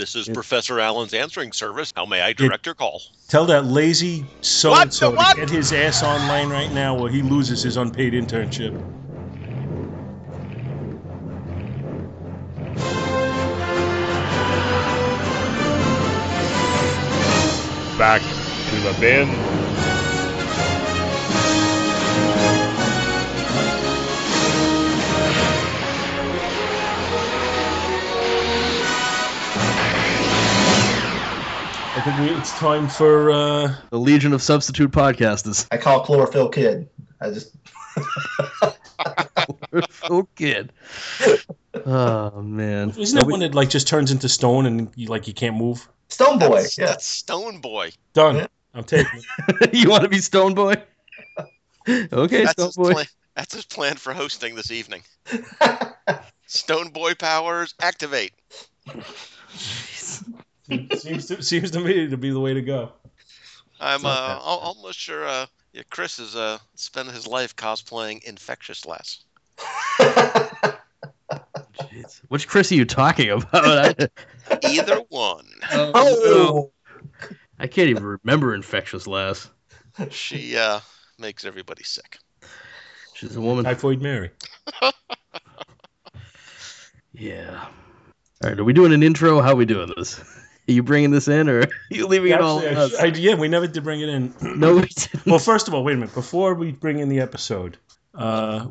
This is Professor Allen's answering service. How may I direct your call? Tell that lazy so-and-so to get his ass online right now or he loses his unpaid internship. Back to the bin. I think it's time for the Legion of Substitute Podcasters. I call Chlorophyll Kid. I just Chlorophyll Kid. Oh man! Isn't that when it like just turns into stone and you, like you can't move? Stone Boy. That's Stone Boy. Done. Yeah. I'm taking it. You want to be Stone Boy? Okay, that's Stone Boy. That's his plan for hosting this evening. Stone Boy powers activate. Seems to me to be the way to go. I'm almost sure Chris has spent his life cosplaying Infectious Lass. Jeez. Which Chris are you talking about? Either one. Oh, no. I can't even remember Infectious Lass. She makes everybody sick. She's a woman. Typhoid Mary. Yeah. All right, are we doing an intro? How are we doing this? Are you bringing this in, or are you leaving it all? Yeah, we never did bring it in. No, we didn't. Well, first of all, wait a minute. Before we bring in the episode,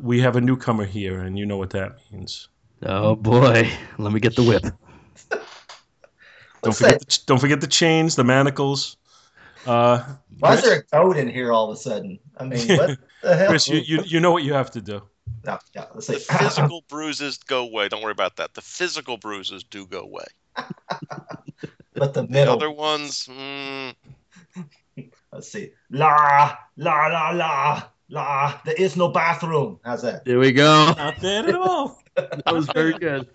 we have a newcomer here, and you know what that means. Oh boy, let me get the whip. Don't forget the chains, the manacles. Why is there a toad in here all of a sudden? I mean, what the hell? Chris, you know what you have to do. No, let's see. The physical bruises go away. Don't worry about that. The physical bruises do go away. But the other ones, let's see. La, la, la, la, la. There is no bathroom. How's that? There we go. Not bad at all. That was very good.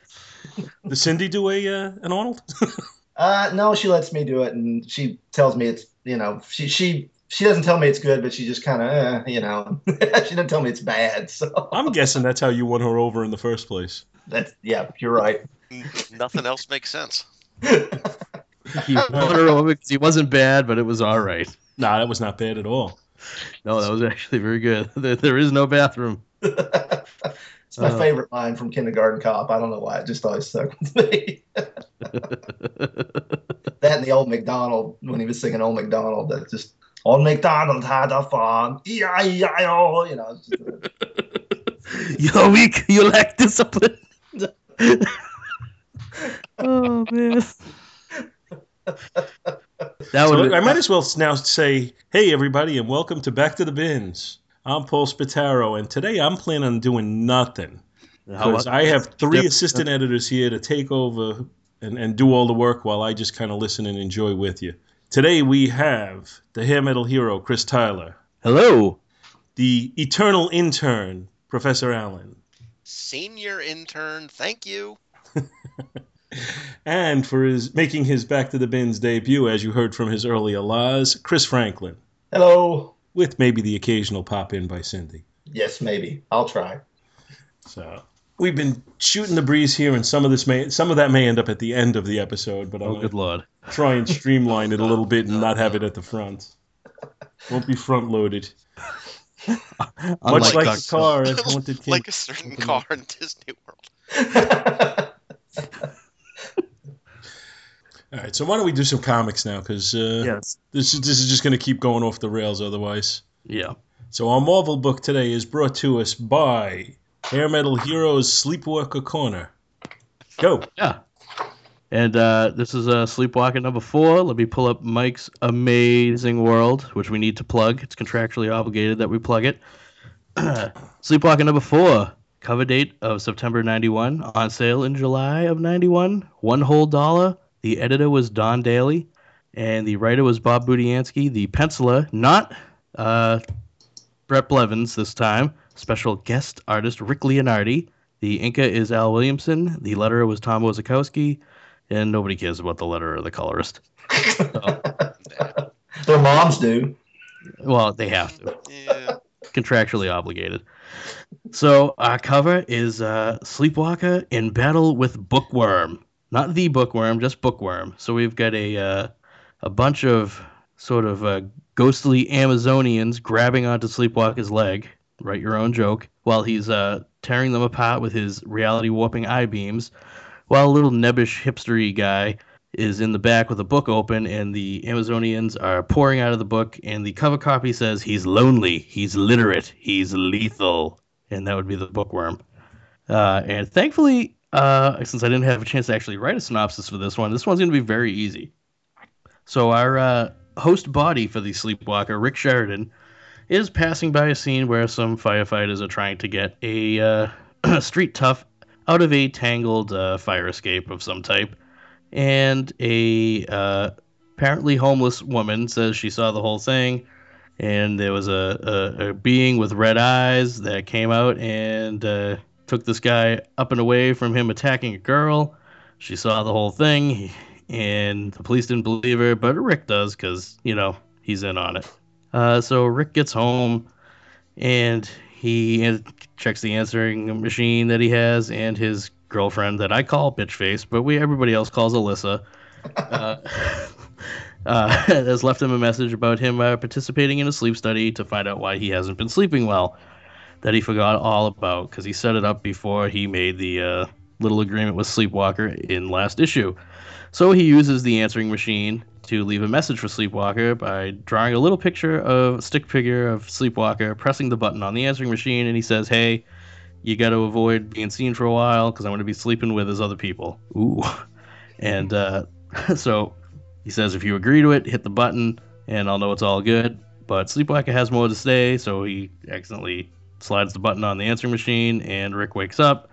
Does Cindy do an Arnold? No, she lets me do it, and she tells me it's, you know, she doesn't tell me it's good, but she just kind of, you know, she doesn't tell me it's bad. So I'm guessing that's how you won her over in the first place. Yeah, you're right. Nothing else makes sense. He won her over because he wasn't bad, but it was all right. Nah, that was not bad at all. No, that was actually very good. There is no bathroom. It's my favorite line from Kindergarten Cop. I don't know why. It just always stuck with me. That and the Old MacDonald, when he was singing Old MacDonald, that just, Old MacDonald had a farm. E-I-E-I-O. You know, you're weak. You lack discipline. Oh, man. I might as well now say, hey, everybody, and welcome to Back to the Bins. I'm Paul Spataro, and today I'm planning on doing nothing. Because I have three assistant editors here to take over and do all the work while I just kind of listen and enjoy with you. Today we have the hair metal hero, Chris Tyler. Hello. The eternal intern, Professor Allen. Senior intern, thank you. And for making his Back to the Bins debut, as you heard from his earlier laws, Chris Franklin. Hello. With maybe the occasional pop-in by Cindy. Yes, maybe. I'll try. So we've been shooting the breeze here, and some of that may end up at the end of the episode, but I'll try and streamline it a little bit and not have it at the front. Won't be front-loaded. Much like a car. Like a certain car in Disney World. All right, so why don't we do some comics now? Because this is just going to keep going off the rails otherwise. Yeah. So our Marvel book today is brought to us by Hair Metal Heroes Sleepwalker Corner. Go. Yeah. And this is Sleepwalker number 4. Let me pull up Mike's Amazing World, which we need to plug. It's contractually obligated that we plug it. Sleepwalker number 4. Cover date of September 91, on sale in July of 91, $1. The editor was Don Daly, and the writer was Bob Budiansky. The penciler, not Brett Blevins this time, special guest artist Rick Leonardi. The inker is Al Williamson. The letterer was Tom Wozakowski, and nobody cares about the letterer or the colorist. So, their moms do. Well, they have to. Yeah. Contractually obligated. So our cover is Sleepwalker in battle with Bookworm. Not the Bookworm, just Bookworm. So we've got a bunch of sort of ghostly Amazonians grabbing onto Sleepwalker's leg, write your own joke, while he's tearing them apart with his reality-warping eye-beams, while a little nebbish hipstery guy is in the back with a book open, and the Amazonians are pouring out of the book, and the cover copy says, "He's lonely, he's literate, he's lethal." And that would be the Bookworm. And thankfully, since I didn't have a chance to actually write a synopsis for this one's going to be very easy. So our host body for the Sleepwalker, Rick Sheridan, is passing by a scene where some firefighters are trying to get a street tough out of a tangled fire escape of some type. And a apparently homeless woman says she saw the whole thing, and there was a being with red eyes that came out and took this guy up and away from him attacking a girl. She saw the whole thing, and the police didn't believe her, but Rick does because, you know, he's in on it. So Rick gets home, and he checks the answering machine that he has, and his girlfriend that I call Bitchface, but everybody else calls Alyssa, has left him a message about him participating in a sleep study to find out why he hasn't been sleeping well, that he forgot all about, because he set it up before he made the little agreement with Sleepwalker in last issue. So he uses the answering machine to leave a message for Sleepwalker by drawing a little picture of a stick figure of Sleepwalker, pressing the button on the answering machine, and he says, "Hey, you got to avoid being seen for a while because I'm going to be sleeping with his other people." Ooh. And so he says, if you agree to it, hit the button and I'll know it's all good. But Sleepwalker has more to say, so he accidentally slides the button on the answering machine and Rick wakes up.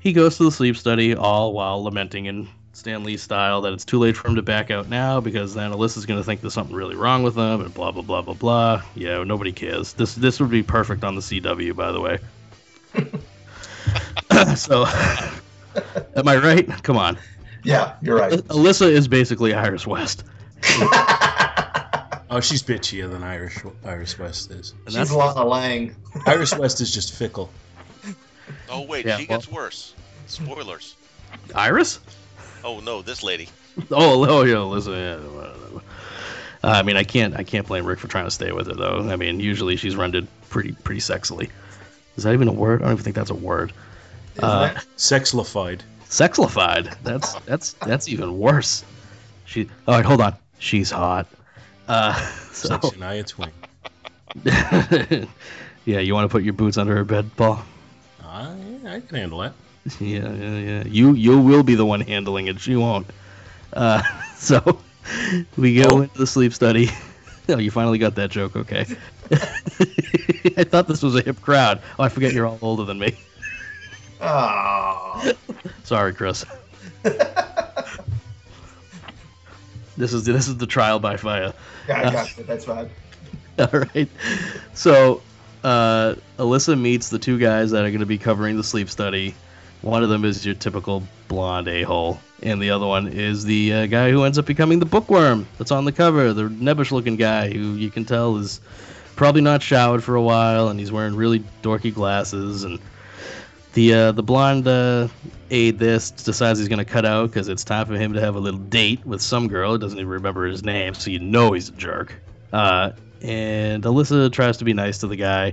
He goes to the sleep study, all while lamenting in Stan Lee's style that it's too late for him to back out now because then Alyssa's going to think there's something really wrong with him and blah, blah, blah, blah, blah. Yeah, nobody cares. This would be perfect on the CW, by the way. So, am I right? Come on. Yeah, you're right. Alyssa is basically Iris West. Oh, she's bitchier than Iris West is. And she's Lana Lang. Iris West is just fickle. Oh, wait, yeah, she gets worse. Spoilers. Iris? Oh, no, this lady. Oh, yeah, Alyssa. Yeah. I mean, I can't blame Rick for trying to stay with her, though. I mean, usually she's rendered pretty sexily. Is that even a word? I don't even think that's a word. Sexlified. Sexlified. That's even worse. All right, hold on. She's hot. So. Shania Twain. Yeah, you want to put your boots under her bed, Paul? I can handle it. Yeah. You will be the one handling it. She won't. So we go into the sleep study. Oh, you finally got that joke. Okay. I thought this was a hip crowd. Oh, I forget you're all older than me. Oh. Sorry, Chris. This is the trial by fire. Yeah, I got it. That's fine. All right. So Alyssa meets the two guys that are going to be covering the sleep study. One of them is your typical blonde a-hole, and the other one is the guy who ends up becoming the Bookworm that's on the cover, the nebbish-looking guy who you can tell is probably not showered for a while, and he's wearing really dorky glasses, and the blonde aide this decides he's going to cut out because it's time for him to have a little date with some girl who doesn't even remember his name, so you know he's a jerk. And Alyssa tries to be nice to the guy.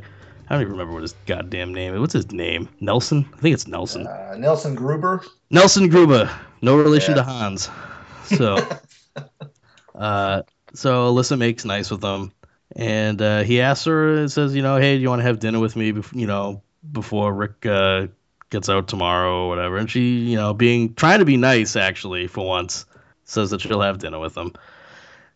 I don't even remember what his goddamn name is. What's his name? Nelson? I think it's Nelson. Nelson Gruber? Nelson Gruber. No relation to Hans. So so Alyssa makes nice with him. And he asks her and says, you know, hey, do you want to have dinner with me, before Rick gets out tomorrow or whatever? And she, you know, trying to be nice, actually, for once, says that she'll have dinner with him.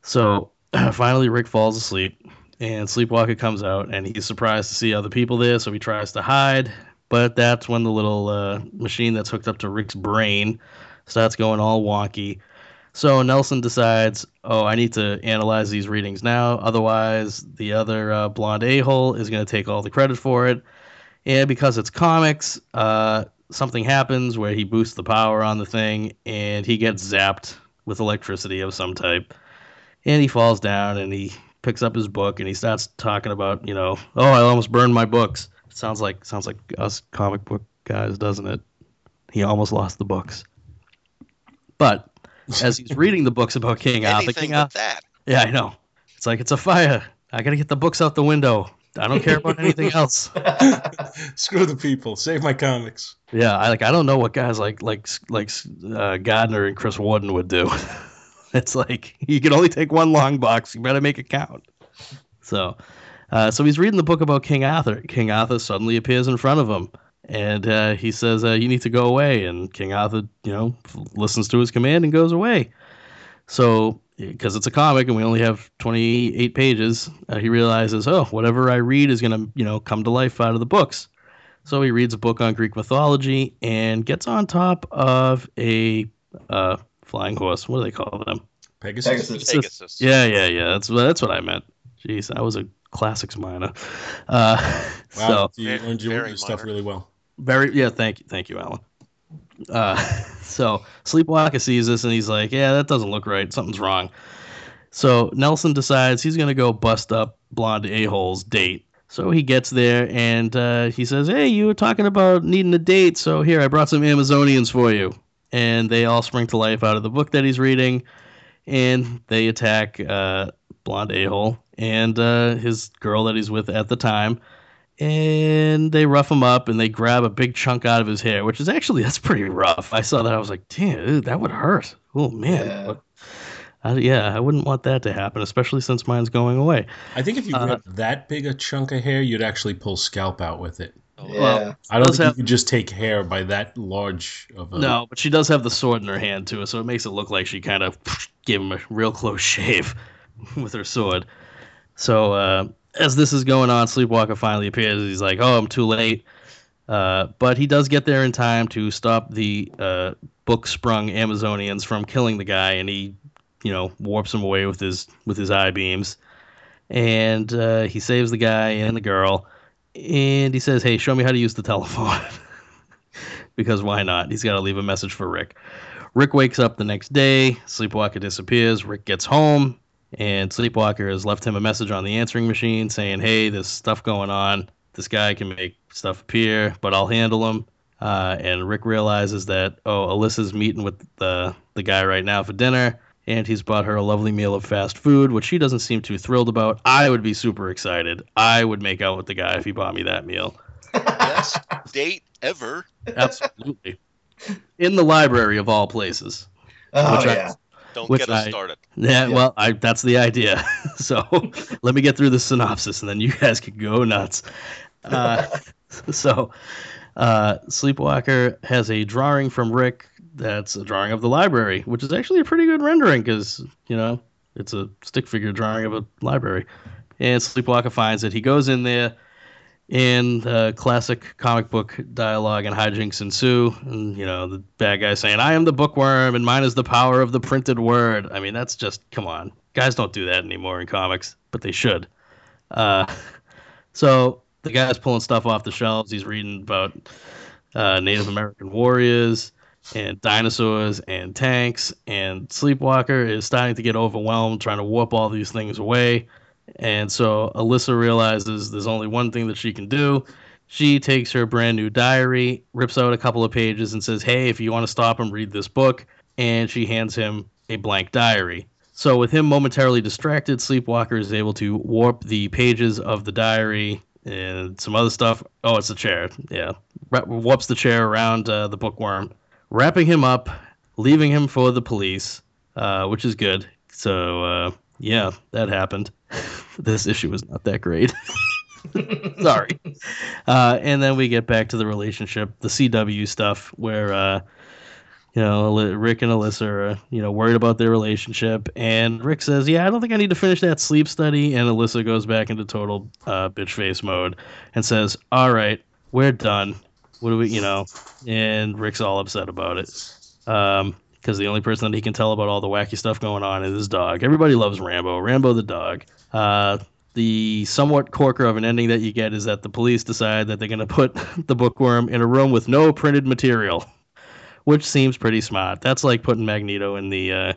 So finally Rick falls asleep. And Sleepwalker comes out, and he's surprised to see other people there, so he tries to hide. But that's when the little machine that's hooked up to Rick's brain starts going all wonky. So Nelson decides, oh, I need to analyze these readings now. Otherwise, the other blonde a-hole is going to take all the credit for it. And because it's comics, something happens where he boosts the power on the thing, and he gets zapped with electricity of some type. And he falls down, and he picks up his book, and he starts talking about, you know, oh, I almost burned my books. Sounds like us comic book guys, doesn't it? He almost lost the books. But as he's reading the books about King Arthur, yeah, I know. It's like, it's a fire. I got to get the books out the window. I don't care about anything else. Screw the people. Save my comics. Yeah, I don't know what guys like Gardner and Chris Warden would do. It's like, you can only take one long box. You better make it count. So he's reading the book about King Arthur. King Arthur suddenly appears in front of him, and he says, you need to go away. And King Arthur, listens to his command and goes away. So, because it's a comic and we only have 28 pages, he realizes, whatever I read is going to, come to life out of the books. So he reads a book on Greek mythology and gets on top of a flying horse. What do they call them? Pegasus. Yeah. That's what I meant. Jeez, I was a classics minor. Wow, so you learned your stuff really well. Thank you, Alan. So Sleepwalker sees this and he's like, yeah, that doesn't look right. Something's wrong. So Nelson decides he's going to go bust up blonde a-hole's date. So he gets there and he says, hey, you were talking about needing a date. So here, I brought some Amazonians for you. And they all spring to life out of the book that he's reading. And they attack blonde a-hole and his girl that he's with at the time. And they rough him up and they grab a big chunk out of his hair, which is actually, that's pretty rough. I saw that. I was like, damn, that would hurt. Oh, man. Yeah. I wouldn't want that to happen, especially since mine's going away. I think if you grabbed that big a chunk of hair, you'd actually pull scalp out with it. Yeah. Well, I don't think you can just take hair by that large of a... No, but she does have the sword in her hand, too, so it makes it look like she kind of gave him a real close shave with her sword. So, as this is going on, Sleepwalker finally appears. He's like, I'm too late. But he does get there in time to stop the book-sprung Amazonians from killing the guy, and he, warps him away with his eye beams. And he saves the guy and the girl. And he says, hey, show me how to use the telephone. Because why not? He's got to leave a message for Rick. Rick wakes up the next day. Sleepwalker disappears. Rick gets home. And Sleepwalker has left him a message on the answering machine saying, hey, there's stuff going on. This guy can make stuff appear, but I'll handle him. And Rick realizes that, Alyssa's meeting with the guy right now for dinner, and he's bought her a lovely meal of fast food, which she doesn't seem too thrilled about. I would be super excited. I would make out with the guy if he bought me that meal. Best date ever. Absolutely. In the library of all places. Oh, yeah. Don't get us started. Yeah, well, that's the idea. So let me get through the synopsis, and then you guys can go nuts. Sleepwalker has a drawing from Rick that's a drawing of the library, which is actually a pretty good rendering because, it's a stick figure drawing of a library. And Sleepwalker finds it. He goes in there, and classic comic book dialogue and hijinks ensue. And, the bad guy saying, I am the bookworm and mine is the power of the printed word. I mean, that's just, come on. Guys don't do that anymore in comics, but they should. So the guy's pulling stuff off the shelves. He's reading about Native American warriors and dinosaurs and tanks. And Sleepwalker is starting to get overwhelmed, trying to warp all these things away. And so Alyssa realizes there's only one thing that she can do. She takes her brand new diary, rips out a couple of pages and says, hey, if you want to stop him, read this book. And she hands him a blank diary. So with him momentarily distracted, Sleepwalker is able to warp the pages of the diary and some other stuff. Oh, it's the chair. Yeah. Warps the chair around the bookworm, wrapping him up, leaving him for the police, which is good. So, yeah, that happened. This issue was not that great. Sorry. And then we get back to the relationship, the CW stuff, where, Rick and Alyssa are, worried about their relationship. And Rick says, yeah, I don't think I need to finish that sleep study. And Alyssa goes back into total bitch face mode and says, all right, we're done. What do we, and Rick's all upset about it. Because the only person that he can tell about all the wacky stuff going on is his dog. Everybody loves Rambo. Rambo the dog. The somewhat corker of an ending that you get is that the police decide that they're going to put the bookworm in a room with no printed material, which seems pretty smart. That's like putting Magneto in the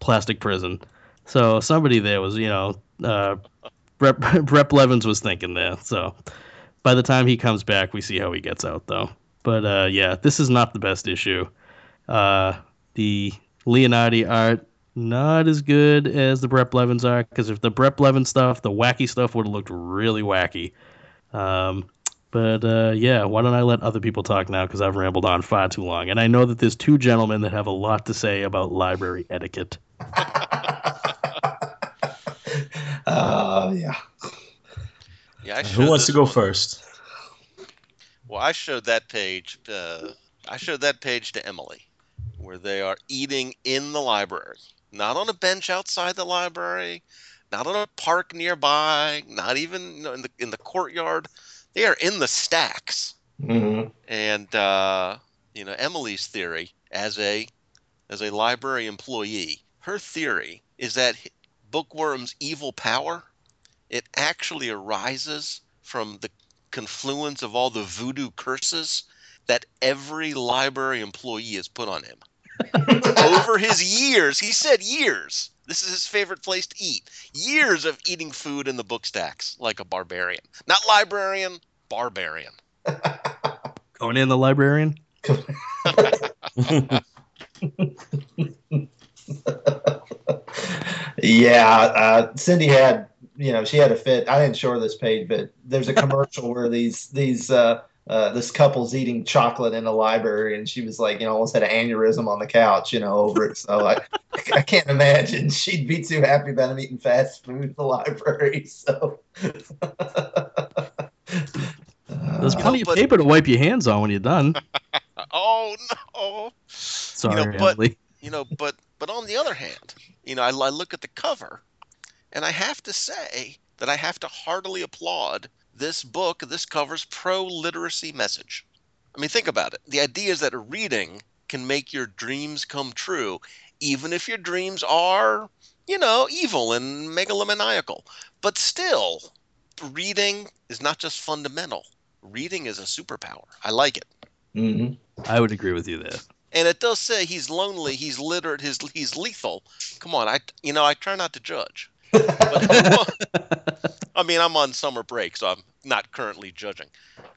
plastic prison. So somebody there was, Brett Blevins was thinking there. So by the time he comes back, we see how he gets out, though. But, yeah, this is not the best issue. The Leonardi art, not as good as the Brett Blevins art, because if the Brett Blevins stuff, the wacky stuff would have looked really wacky. But why don't I let other people talk now, because I've rambled on far too long. And I know that there's two gentlemen that have a lot to say about library etiquette. Yeah, who wants to go first? Well, I showed that page to Emily, where they are eating in the library. Not on a bench outside the library, not on a park nearby, not even in the courtyard. They are in the stacks. Mm-hmm. And Emily's theory, as a library employee, her theory is that Bookworm's evil power, it actually arises from the confluence of all the voodoo curses that every library employee has put on him. Over his years, he said years. This is his favorite place to eat. Years of eating food in the book stacks like a barbarian. Not librarian, barbarian. Going in the librarian? Cindy had, she had a fit. I didn't show her this page, but there's a commercial where this couple's eating chocolate in the library, and she was like, almost had an aneurysm on the couch, over it. So I can't imagine she'd be too happy about him eating fast food in the library. So there's plenty of paper to wipe your hands on when you're done. Oh no! Sorry, Emily. But on the other hand, I look at the cover, and I have to say that I have to heartily applaud this book. This cover's pro-literacy message. I mean, think about it. The idea is that reading can make your dreams come true, even if your dreams are, evil and megalomaniacal. But still, reading is not just fundamental. Reading is a superpower. I like it. Mm-hmm. I would agree with you there. And it does say he's lonely, he's literate, he's lethal. Come on, I try not to judge. But I'm on summer break, so I'm not currently judging.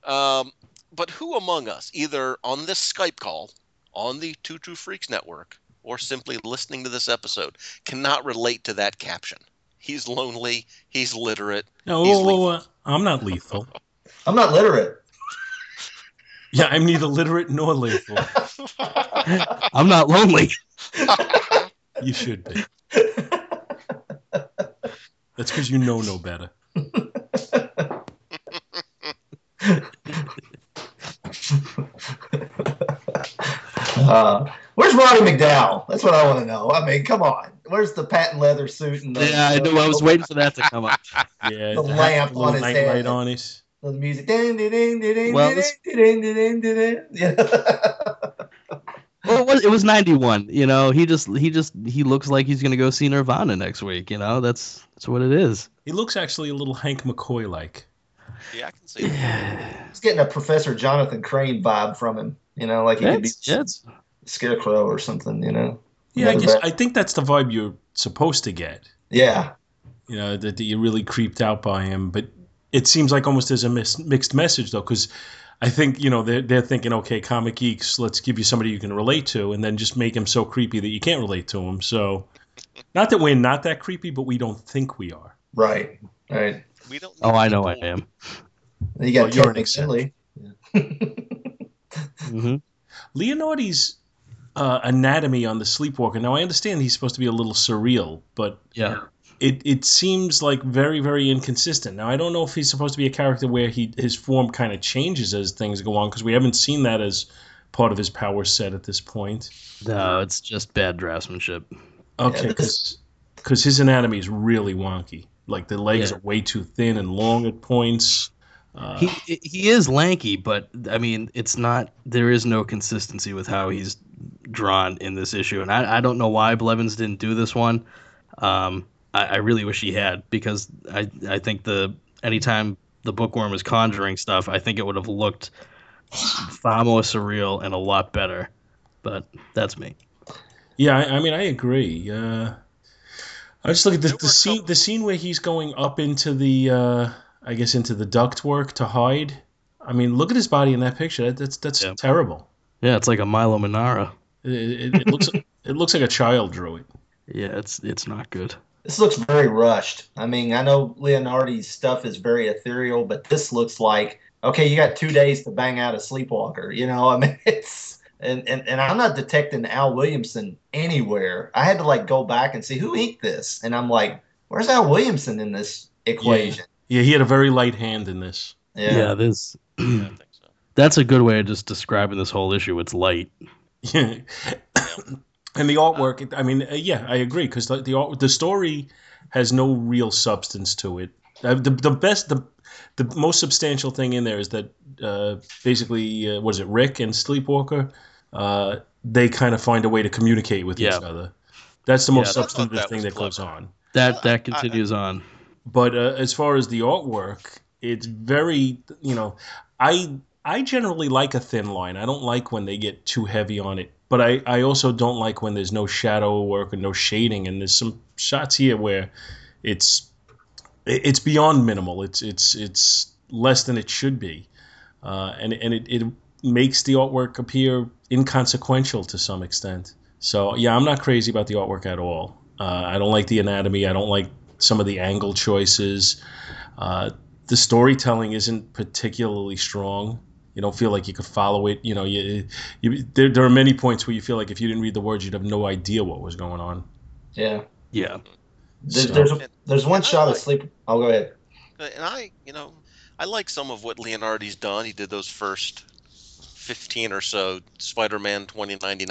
But who among us, either on this Skype call, on the Two True Freaks Network, or simply listening to this episode, cannot relate to that caption? He's lonely, he's literate. No, he's lethal. I'm not lethal. I'm not literate. Yeah, I'm neither literate nor lethal. I'm not lonely. You should be. That's because you know no better. Where's Roddy McDowell? That's what I want to know. I mean, come on. Where's the patent leather suit? And I know. I was waiting for that to come up. Yeah, the lamp on his head. Light on his. The music. Well, it was 91. He looks like he's gonna go see Nirvana next week. That's what it is. He looks actually a little Hank McCoy like. Yeah, I can see. Yeah. He's getting a Professor Jonathan Crane vibe from him. Like he could be Scarecrow or something. Yeah, I guess I think that's the vibe you're supposed to get. Yeah. That you're really creeped out by him, but. It seems like almost there's a mixed message, though, because I think, they're thinking, okay, comic geeks, let's give you somebody you can relate to, and then just make him so creepy that you can't relate to him. So not that we're not that creepy, but we don't think we are. Right. Right. We don't. Oh, I know I am. You got you're an exception. Mm-hmm. Leonardi's anatomy on the Sleepwalker. Now, I understand he's supposed to be a little surreal, but yeah. It seems like very, very inconsistent. Now, I don't know if he's supposed to be a character where his form kind of changes as things go on, because we haven't seen that as part of his power set at this point. No, it's just bad draftsmanship. Okay, because his anatomy is really wonky. Like, the legs are way too thin and long at points. He is lanky, but, it's not. There is no consistency with how he's drawn in this issue. And I don't know why Blevins didn't do this one. I really wish he had, because I think anytime the Bookworm was conjuring stuff, I think it would have looked far more surreal and a lot better. But that's me. Yeah, I agree. I just look at the scene where he's going up into the into the ductwork to hide. Look at his body in that picture. That's terrible. Yeah, it's like a Milo Manara. It looks. It looks like a child drew it. Yeah, it's not good. This looks very rushed. I mean, I know Leonardi's stuff is very ethereal, but this looks like, okay, you got 2 days to bang out a Sleepwalker. You know, I mean, it's, and I'm not detecting Al Williamson anywhere. I had to like go back and see who inked this. And I'm like, where's Al Williamson in this equation? Yeah, he had a very light hand in this. Yeah, this. I think so. That's a good way of just describing this whole issue. It's light. Yeah. And the artwork, I mean, yeah, I agree, because the story has no real substance to it. The most substantial thing in there is that basically, what is it, Rick and Sleepwalker, they kind of find a way to communicate with each other. That's the most substantive thing that goes on. That continues on. But as far as the artwork, it's very, you know, I generally like a thin line. I don't like when they get too heavy on it. But I also don't like when there's no shadow work and no shading. And there's some shots here where it's beyond minimal. It's less than it should be, and it makes the artwork appear inconsequential to some extent. So yeah, I'm not crazy about the artwork at all. I don't like the anatomy. I don't like some of the angle choices. The storytelling isn't particularly strong. You don't feel like you could follow it. You know, there are many points where you feel like if you didn't read the words, you'd have no idea what was going on. Yeah, yeah. There's one shot of Sleep. I'll go ahead. And I like some of what Leonardi's done. He did those first 15 or so Spider-Man 2099s.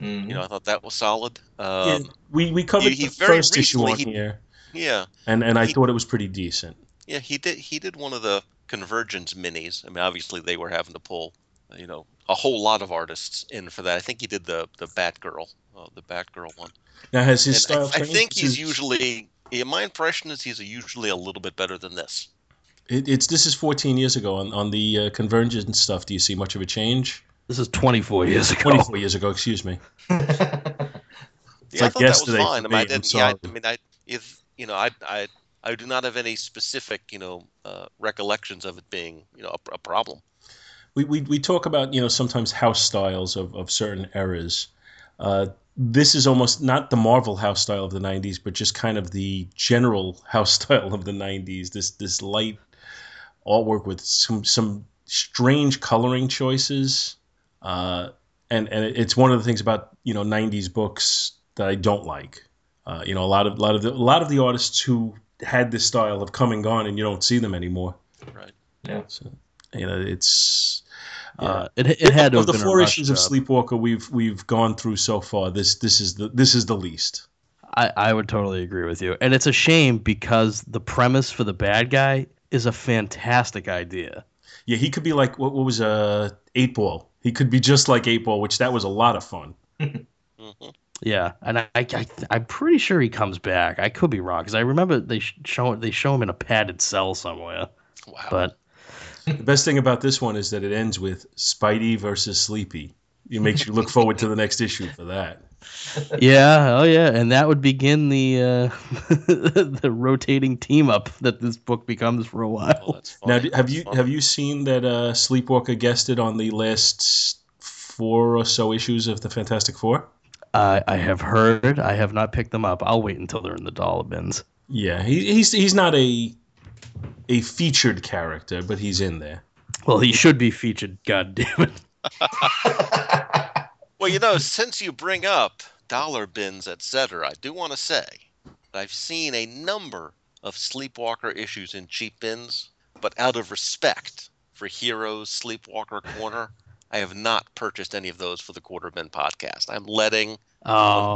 Mm-hmm. You know, I thought that was solid. Yeah, we covered the first issue on here. Yeah, and I thought it was pretty decent. Yeah, he did one of the Convergence minis. I mean, obviously they were having to pull, you know, a whole lot of artists in for that. I think he did the Batgirl one. Now has his style changed? I think he's usually, my impression is he's usually a little bit better than this. This is 14 years ago on the Convergence stuff. Do you see much of a change? This is 24 years ago. 24 years ago, excuse me. It's I thought that was fine. I do not have any specific, you know, recollections of it being, you know, a problem. We talk about, you know, sometimes house styles of certain eras. This is almost not the Marvel house style of the 90s, but just kind of the general house style of the 90s. This light artwork with some strange coloring choices. And it's one of the things about, you know, 90s books that I don't like. You know, a lot of the artists who had this style of come and gone, and you don't see them anymore. Right. Yeah. So, you know, it's it had to have been a rush job. Of the 4 issues of Sleepwalker we've gone through so far, this is the least. I would totally agree with you, and it's a shame because the premise for the bad guy is a fantastic idea. Yeah, he could be like what was 8-Ball. He could be just like 8-Ball, which that was a lot of fun. Mm-hmm. Yeah, and I'm pretty sure he comes back. I could be wrong because I remember they show him in a padded cell somewhere. Wow! But the best thing about this one is that it ends with Spidey versus Sleepy. It makes you look forward to the next issue for that. Yeah, oh yeah, and that would begin the the rotating team up that this book becomes for a while. Oh, that's funny. Now, have you seen that Sleepwalker guested on the last 4 or so issues of the Fantastic Four? I have heard. I have not picked them up. I'll wait until they're in the dollar bins. Yeah, he's not a featured character, but he's in there. Well, he should be featured. God damn it. Well, you know, since you bring up dollar bins, etc., I do want to say that I've seen a number of Sleepwalker issues in cheap bins, but out of respect for Heroes Sleepwalker Corner, I have not purchased any of those for the Quarter Bin podcast. I'm letting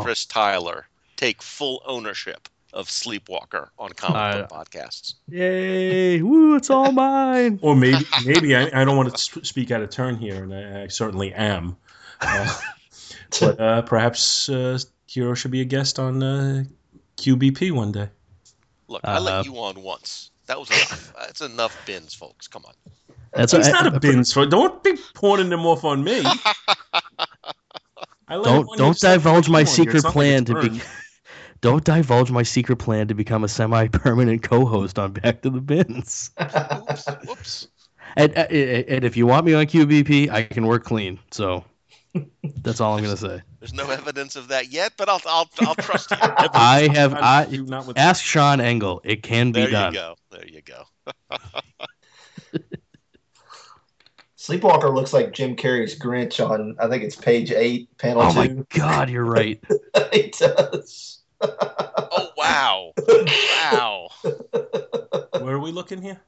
Chris Tyler take full ownership of Sleepwalker on comic book podcasts. Yay! Woo! It's all mine. Or maybe I don't want to speak out of turn here, and I certainly am. But perhaps Hero should be a guest on QBP one day. Look, I let you on once. That was enough. That's enough bins, folks. Come on. He's not a bins for. Don't be pawning them off on me. Don't divulge my secret plan to be. Don't divulge my secret plan to become a semi-permanent co-host on Back to the Bins. Whoops. And if you want me on QBP, I can work clean. So that's all I'm gonna say. There's no evidence of that yet, but I'll trust you. I have ask Sean Engel. It can be done. There you go. Sleepwalker looks like Jim Carrey's Grinch on, I think it's page 8, panel 2. Oh my God, you're right. He does. Oh wow! Wow. Where are we looking here?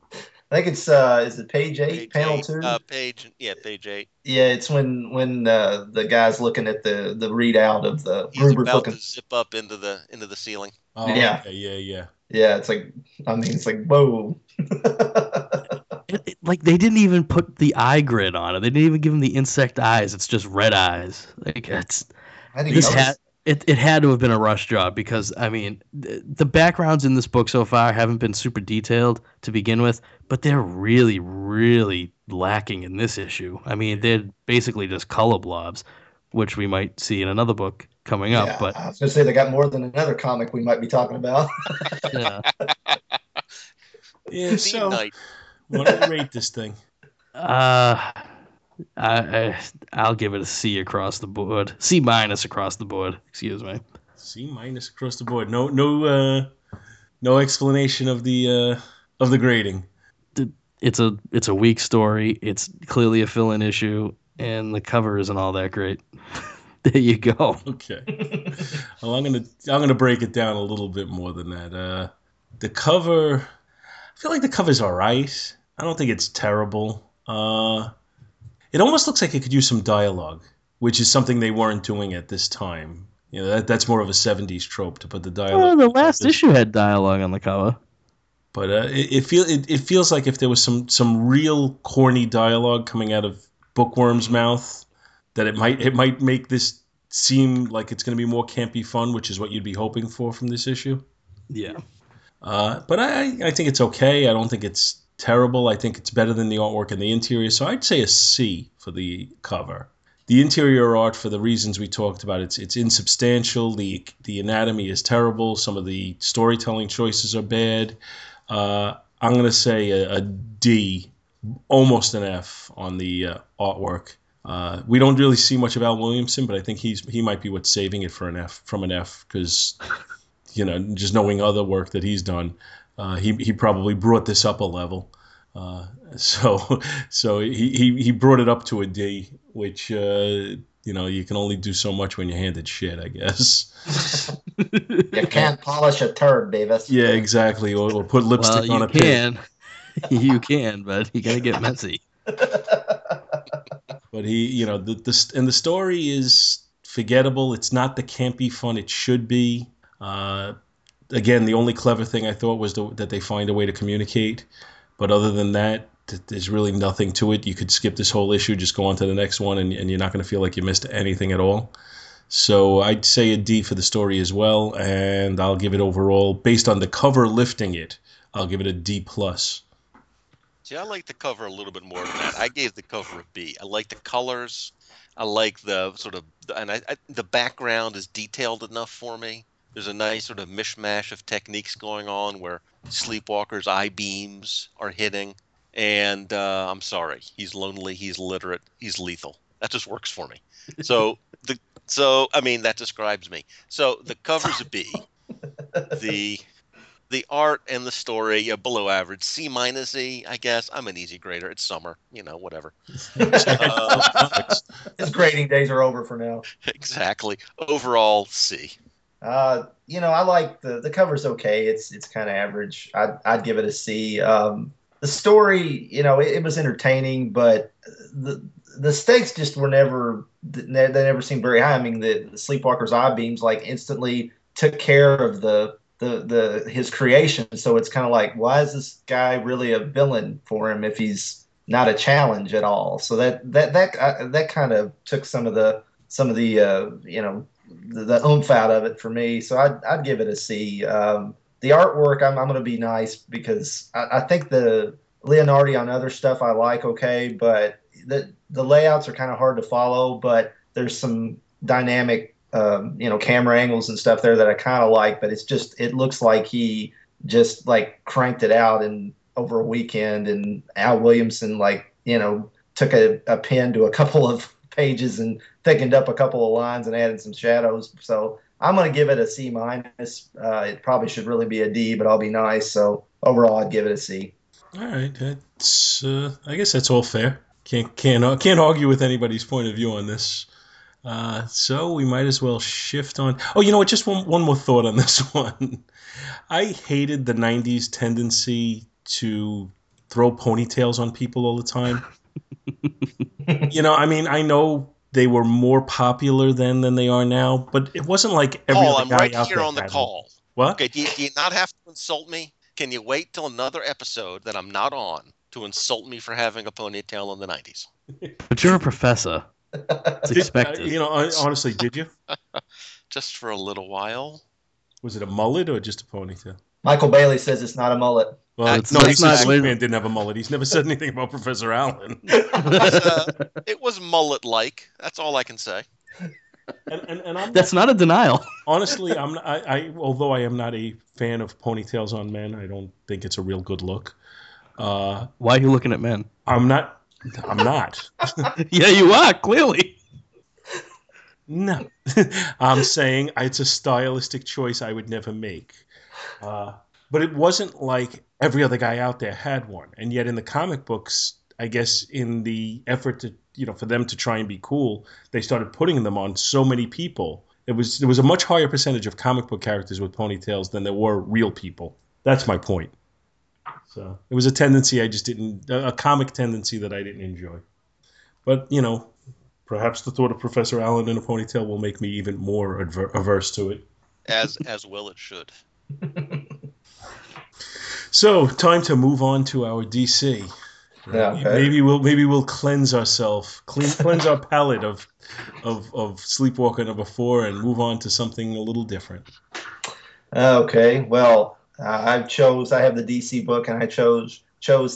I think it's is it page 8, panel 2? Page 8. Yeah, it's when the guy's looking at the readout of the. He's about looking to zip up into the ceiling. Oh, yeah, okay, yeah. Yeah, it's like whoa. Like they didn't even put the eye grid on it. They didn't even give him the insect eyes. It's just red eyes. Like it's. It had to have been a rush job because, I mean, the backgrounds in this book so far haven't been super detailed to begin with, but they're really, really lacking in this issue. I mean, they're basically just color blobs, which we might see in another book coming up. Yeah, but I was going to say they got more than another comic we might be talking about. Yeah. Yeah, so what do you rate this thing? I'll give it a C across the board. C- across the board. Excuse me. C- across the board. No explanation of the grading. It's a weak story. It's clearly a fill-in issue, and the cover isn't all that great. There you go. Okay. Well, I'm gonna break it down a little bit more than that. The cover. I feel like the cover's all right. I don't think it's terrible. It almost looks like it could use some dialogue, which is something they weren't doing at this time. You know, that's more of a 70s trope to put the dialogue. Well, the last issue had dialogue on the cover. But it feels like if there was some real corny dialogue coming out of Bookworm's mouth, that it might make this seem like it's going to be more campy fun, which is what you'd be hoping for from this issue. Yeah. But I think it's okay. I don't think it's terrible. I think it's better than the artwork in the interior, so I'd say a C for the cover. The interior art, for the reasons we talked about, it's insubstantial. The anatomy is terrible. Some of the storytelling choices are bad. I'm going to say a D, almost an F on the artwork. We don't really see much of Al Williamson, but I think he might be what's saving it for an F from an F because, you know, just knowing other work that he's done. He probably brought this up a level, so he brought it up to a D, which you know, you can only do so much when you're handed shit, I guess. You can't polish a turd, Davis. Yeah, exactly. Or put lipstick on a pig. You can, but you gotta get messy. But the story is forgettable. It's not the campy fun it should be. Again, the only clever thing I thought was that they find a way to communicate. But other than that, there's really nothing to it. You could skip this whole issue, just go on to the next one, and you're not going to feel like you missed anything at all. So I'd say a D for the story as well, and I'll give it overall, based on the cover lifting it, I'll give it a D+. See, I like the cover a little bit more than that. I gave the cover a B. I like the colors. I like the sort of – and I, the background is detailed enough for me. There's a nice sort of mishmash of techniques going on where Sleepwalker's eye beams are hitting. And I'm sorry, he's lonely, he's illiterate, he's lethal. That just works for me. So I mean, that describes me. So the cover's a B. The art and the story, below average, C-E, I guess. I'm an easy grader. It's summer, you know, whatever. His grading days are over for now. Exactly. Overall, C. I like the cover's okay. It's kind of average. I'd give it a C. The story, it was entertaining, but the stakes just were never seemed very high. I mean, the Sleepwalker's eye beams like instantly took care of his creation. So it's kind of like, why is this guy really a villain for him if he's not a challenge at all? So that kind of took some of the oomph out of it for me, so I'd give it a C. The artwork, I'm going to be nice because I think the Leonardi on other stuff I like okay, but the layouts are kind of hard to follow. But there's some dynamic, camera angles and stuff there that I kind of like. But it looks like he just like cranked it out in over a weekend, and Al Williamson took a pen to a couple of pages and thickened up a couple of lines and added some shadows. So I'm going to give it a C minus. It probably should really be a D, but I'll be nice. So overall, I'd give it a C. All right. That's, I guess that's all fair. Can't argue with anybody's point of view on this. So we might as well shift on. Oh, you know what? Just one more thought on this one. I hated the 90s tendency to throw ponytails on people all the time. You know, I mean, I know they were more popular then than they are now, but it wasn't like every other guy out there. Oh, I'm right here on the call. What? Okay, do you not have to insult me? Can you wait till another episode that I'm not on to insult me for having a ponytail in the 90s? But you're a professor. It's expected. You know, honestly, did you? Just for a little while. Was it a mullet or just a ponytail? Michael Bailey says it's not a mullet. Well, no, he said Superman didn't have a mullet. He's never said anything about Professor Allen. It was mullet-like. That's all I can say. And that's not a denial. Honestly, although I am not a fan of ponytails on men, I don't think it's a real good look. Why are you looking at men? I'm not. Yeah, you are, clearly. No. I'm saying it's a stylistic choice I would never make. But it wasn't like every other guy out there had one. And yet in the comic books, I guess in the effort to, you know, for them to try and be cool, they started putting them on so many people. There was a much higher percentage of comic book characters with ponytails than there were real people. That's my point. So it was a tendency I just didn't, a comic tendency that I didn't enjoy. But, you know, perhaps the thought of Professor Allen in a ponytail will make me even more averse to it. As well it should. So, time to move on to our DC. Yeah, okay. Maybe we'll cleanse ourselves, cleanse our palate of Sleepwalker number 4, and move on to something a little different. Okay. Well, I have the DC book, and I chose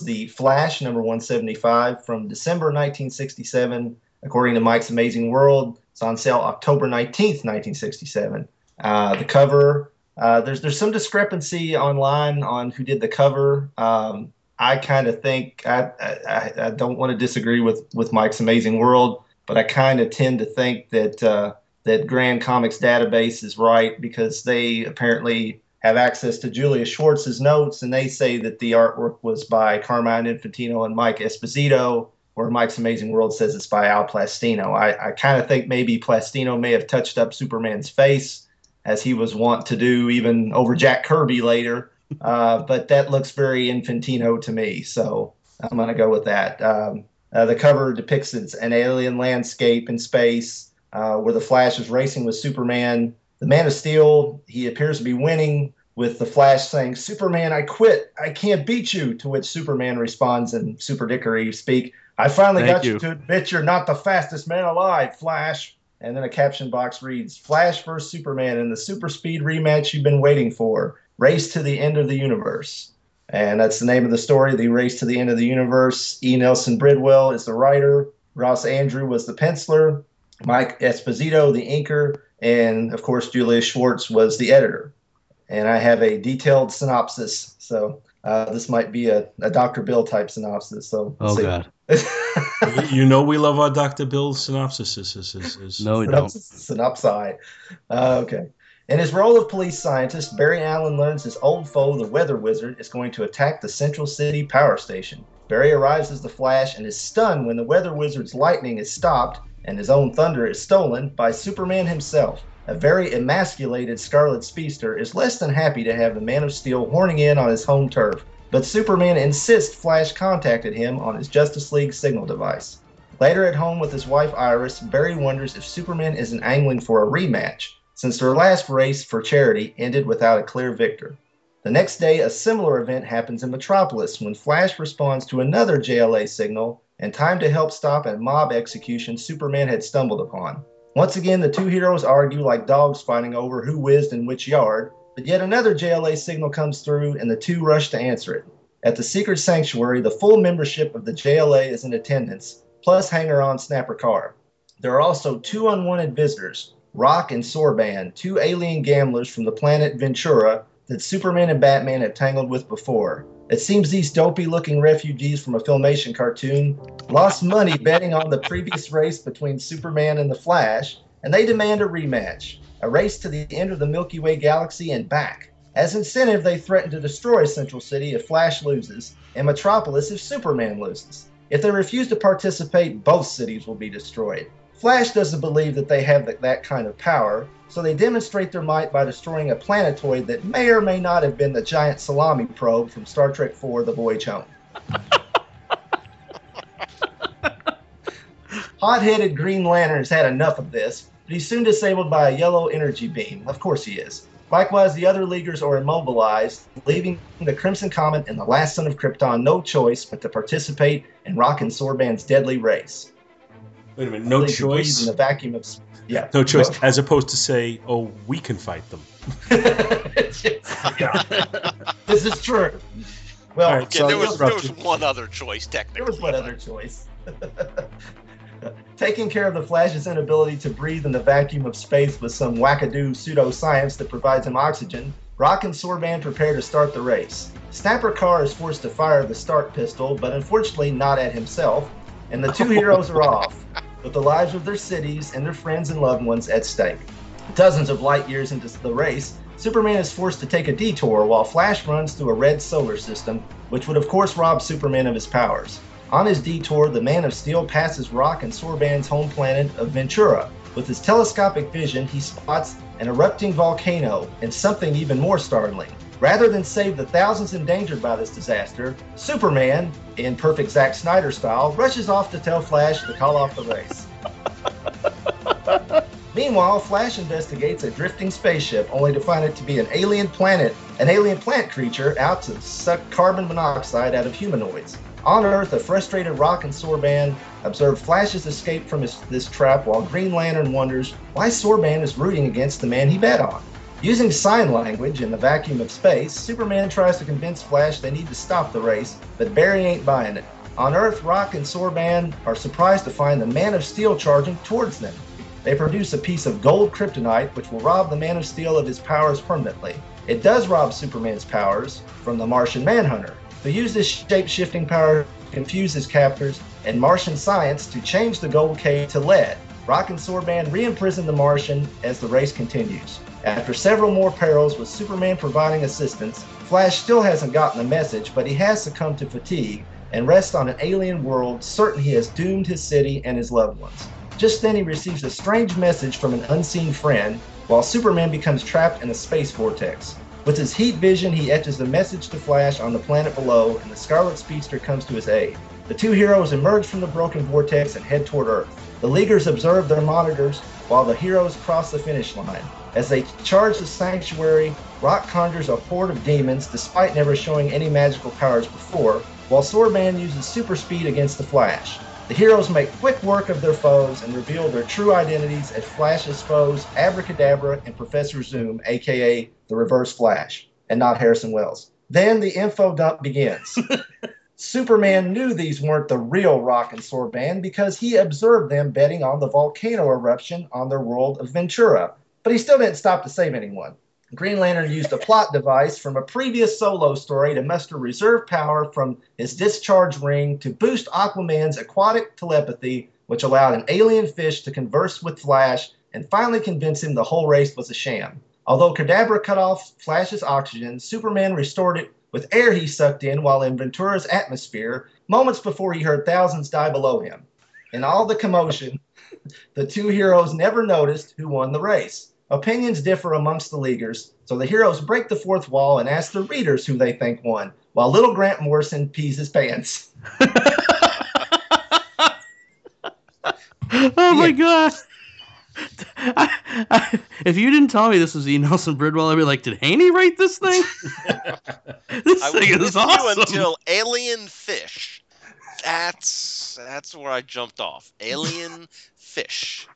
the Flash number 175 from December 1967, according to Mike's Amazing World. It's on sale October 19th, 1967. The cover. There's some discrepancy online on who did the cover. I kind of think I don't want to disagree with Mike's Amazing World, but I kind of tend to think that Grand Comics Database is right, because they apparently have access to Julia Schwartz's notes, and they say that the artwork was by Carmine Infantino and Mike Esposito, where Mike's Amazing World says it's by Al Plastino. I kind of think maybe Plastino may have touched up Superman's face, as he was wont to do even over Jack Kirby later. But that looks very Infantino to me, so I'm going to go with that. The cover depicts an alien landscape in space where the Flash is racing with Superman. The Man of Steel, he appears to be winning, with the Flash saying, "Superman, I quit. I can't beat you," to which Superman responds in Super Dickory speak, "I finally got you to admit you're not the fastest man alive, Flash." And then a caption box reads, "Flash vs. Superman in the super speed rematch you've been waiting for. Race to the end of the universe." And that's the name of the story, The Race to the End of the Universe. E. Nelson Bridwell is the writer. Ross Andru was the penciler. Mike Esposito, the inker. And, of course, Julia Schwartz was the editor. And I have a detailed synopsis. So this might be a Dr. Bill type synopsis. So we'll see. God. You know we love our Dr. Bill synopsis. No, we don't. Synopsi. Okay. In his role of police scientist, Barry Allen learns his old foe, the Weather Wizard, is going to attack the Central City Power Station. Barry arrives as the Flash and is stunned when the Weather Wizard's lightning is stopped and his own thunder is stolen by Superman himself. A very emasculated Scarlet Speedster is less than happy to have the Man of Steel horning in on his home turf, but Superman insists Flash contacted him on his Justice League signal device. Later at home with his wife Iris, Barry wonders if Superman isn't angling for a rematch, since their last race for charity ended without a clear victor. The next day, a similar event happens in Metropolis when Flash responds to another JLA signal in time to help stop a mob execution Superman had stumbled upon. Once again, the two heroes argue like dogs fighting over who whizzed in which yard, but yet another JLA signal comes through and the two rush to answer it. At the Secret Sanctuary, the full membership of the JLA is in attendance, plus hanger-on Snapper Carr. There are also two unwanted visitors, Rock and Sorban, two alien gamblers from the planet Ventura, that Superman and Batman had tangled with before. It seems these dopey-looking refugees from a Filmation cartoon lost money betting on the previous race between Superman and the Flash, and they demand a rematch, a race to the end of the Milky Way galaxy and back. As incentive, they threaten to destroy Central City if Flash loses, and Metropolis if Superman loses. If they refuse to participate, both cities will be destroyed. Flash doesn't believe that they have that kind of power, so they demonstrate their might by destroying a planetoid that may or may not have been the giant salami probe from Star Trek IV: The Voyage Home. Hot-headed Green Lantern has had enough of this, but he's soon disabled by a yellow energy beam. Of course he is. Likewise, the other Leaguers are immobilized, leaving the Crimson Comet and the last son of Krypton no choice but to participate in Rock and Sorban's deadly race. Wait a minute, no choice? In the vacuum of... Yeah. No choice, no. As opposed to say, oh, we can fight them. Yeah. This is true. Well, right, so there was one other choice, technically. There was one other choice. Taking care of the Flash's inability to breathe in the vacuum of space with some wackadoo pseudoscience that provides him oxygen, Rock and Sorban prepare to start the race. Snapper Carr is forced to fire the start pistol, but unfortunately not at himself, and the two heroes are off, with the lives of their cities and their friends and loved ones at stake. Dozens of light years into the race, Superman is forced to take a detour while Flash runs through a red solar system, which would of course rob Superman of his powers. On his detour, the Man of Steel passes Rock and Sorban's home planet of Ventura. With his telescopic vision, he spots an erupting volcano and something even more startling. Rather than save the thousands endangered by this disaster, Superman, in perfect Zack Snyder style, rushes off to tell Flash to call off the race. Meanwhile, Flash investigates a drifting spaceship, only to find it to be an alien plant creature out to suck carbon monoxide out of humanoids. On Earth, a frustrated Rock and Sorban observe Flash's escape from this trap while Green Lantern wonders why Sorban is rooting against the man he bet on. Using sign language in the vacuum of space, Superman tries to convince Flash they need to stop the race, but Barry ain't buying it. On Earth, Rock and Sorban are surprised to find the Man of Steel charging towards them. They produce a piece of gold kryptonite, which will rob the Man of Steel of his powers permanently. It does rob Superman's powers from the Martian Manhunter, who used his shape-shifting power to confuse his captors and Martian science to change the gold K to lead. Rock and Sorban re-imprison the Martian as the race continues. After several more perils with Superman providing assistance, Flash still hasn't gotten the message, but he has succumbed to fatigue and rests on an alien world, certain he has doomed his city and his loved ones. Just then he receives a strange message from an unseen friend, while Superman becomes trapped in a space vortex. With his heat vision, he etches the message to Flash on the planet below, and the Scarlet Speedster comes to his aid. The two heroes emerge from the broken vortex and head toward Earth. The Leaguers observe their monitors while the heroes cross the finish line. As they charge the sanctuary, Rock conjures a horde of demons, despite never showing any magical powers before, while Sorban uses super speed against the Flash. The heroes make quick work of their foes and reveal their true identities as Flash's foes, Abracadabra and Professor Zoom, aka the Reverse Flash, and not Harrison Wells. Then the info dump begins. Superman knew these weren't the real Rock and Sorban because he observed them betting on the volcano eruption on their world of Ventura, but he still didn't stop to save anyone. Green Lantern used a plot device from a previous solo story to muster reserve power from his discharge ring to boost Aquaman's aquatic telepathy, which allowed an alien fish to converse with Flash and finally convince him the whole race was a sham. Although Kadabra cut off Flash's oxygen, Superman restored it with air he sucked in while in Ventura's atmosphere, moments before he heard thousands die below him. In all the commotion, the two heroes never noticed who won the race. Opinions differ amongst the Leaguers, so the heroes break the fourth wall and ask the readers who they think won, while little Grant Morrison pees his pants. Oh my God. If you didn't tell me this was E. Nelson Bridwell, I'd be like, did Haney write this thing? This thing is awesome. Until Alien Fish. That's where I jumped off. Alien Fish.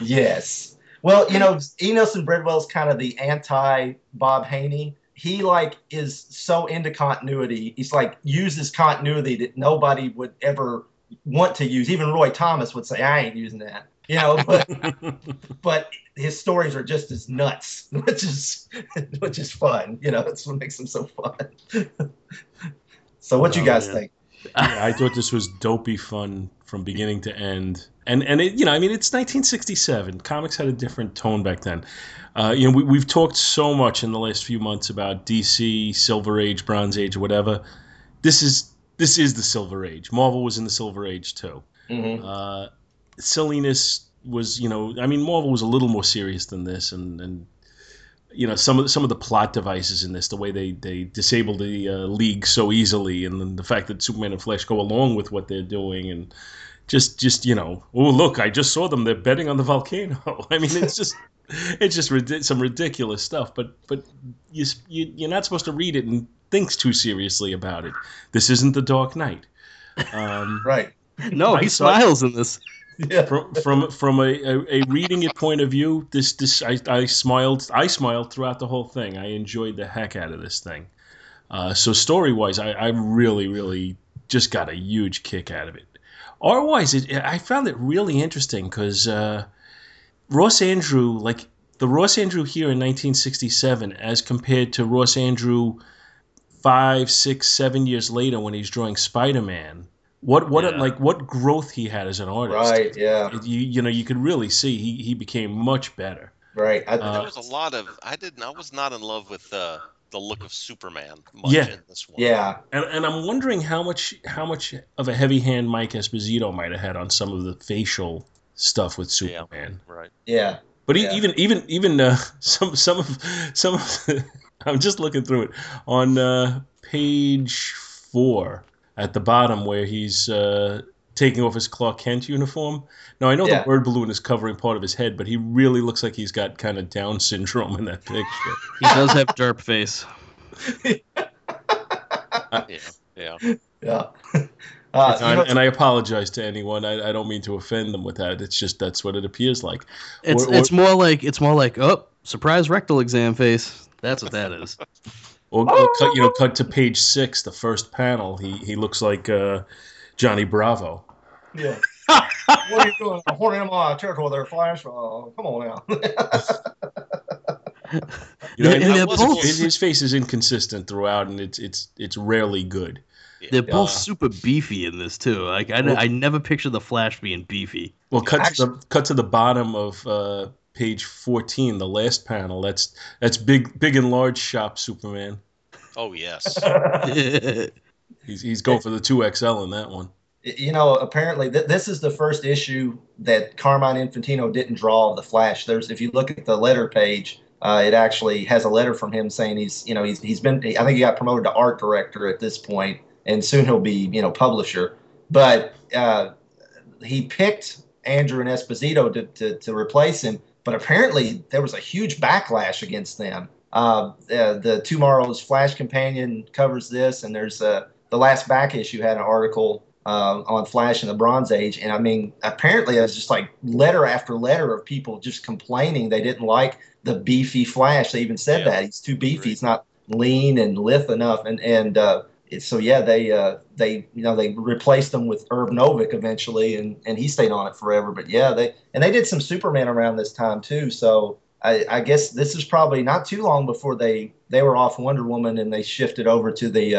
Yes. Well, you know, E. Nelson Bridwell's kind of the anti-Bob Haney. He, like, is so into continuity. He's, like, uses continuity that nobody would ever want to use. Even Roy Thomas would say, I ain't using that. you know, but his stories are just as nuts, which is fun. You know, that's what makes them so fun. So what you guys think? Yeah, I thought this was dopey fun from beginning to end. And it, you know, I mean, it's 1967. Comics had a different tone back then. You know, we've talked so much in the last few months about DC, Silver Age, Bronze Age, whatever. This is the Silver Age. Marvel was in the Silver Age too. Mm-hmm. Silliness was, you know, I mean, Marvel was a little more serious than this, and you know, some of the plot devices in this, the way they disable the League so easily, and then the fact that Superman and Flash go along with what they're doing, and just you know, oh look, I just saw them, they're betting on the volcano. I mean, it's just some ridiculous stuff, but you're not supposed to read it and think too seriously about it. This isn't the Dark Knight. Right. No, he smiles in this. Yeah. From a reading it point of view, this I smiled throughout the whole thing. I enjoyed the heck out of this thing. So story wise, I really just got a huge kick out of it. Art wise, I found it really interesting because Ross Andru, like the Ross Andru here in 1967, as compared to Ross Andru 5, 6, 7 years later when he's drawing Spider-Man. What growth he had as an artist. Right, yeah. You know, you could really see he became much better. Right. There was a lot of I was not in love with the look of Superman much in this one. Yeah. And I'm wondering how much of a heavy hand Mike Esposito might have had on some of the facial stuff with Superman. Yeah, right. Yeah. But even some of I'm just looking through it on page 4. At the bottom where he's taking off his Clark Kent uniform. Now, I know the word balloon is covering part of his head, but he really looks like he's got kind of Down syndrome in that picture. He does have derp face. Yeah. And I apologize to anyone. I don't mean to offend them with that. It's just that's what it appears like. It's more like oh, surprise rectal exam face. That's what that is. Or cut to page 6, the first panel. He looks like Johnny Bravo. Yeah. What are you doing? I'm holding him on territory there, Flash. Oh, come on now. You know, his face is inconsistent throughout, and it's rarely good. They're both super beefy in this too. Like I never picture the Flash being beefy. Well, cut to the bottom of. Page 14, the last panel. That's big and large shop Superman. Oh yes, he's going for the 2XL in that one. You know, apparently this is the first issue that Carmine Infantino didn't draw of the Flash. If you look at the letter page, it actually has a letter from him saying he's been. I think he got promoted to art director at this point, and soon he'll be publisher. But he picked Andru and Esposito to replace him. But apparently there was a huge backlash against them. The Tomorrow's Flash Companion covers this, and there's the last back issue had an article on Flash in the Bronze Age. And I mean, apparently it was just like letter after letter of people just complaining they didn't like the beefy Flash. They even said that he's too beefy, he's not lean and lithe enough. So they replaced them with Herb Novick eventually, and he stayed on it forever. But they did some Superman around this time too. So I guess this is probably not too long before they were off Wonder Woman and they shifted over to the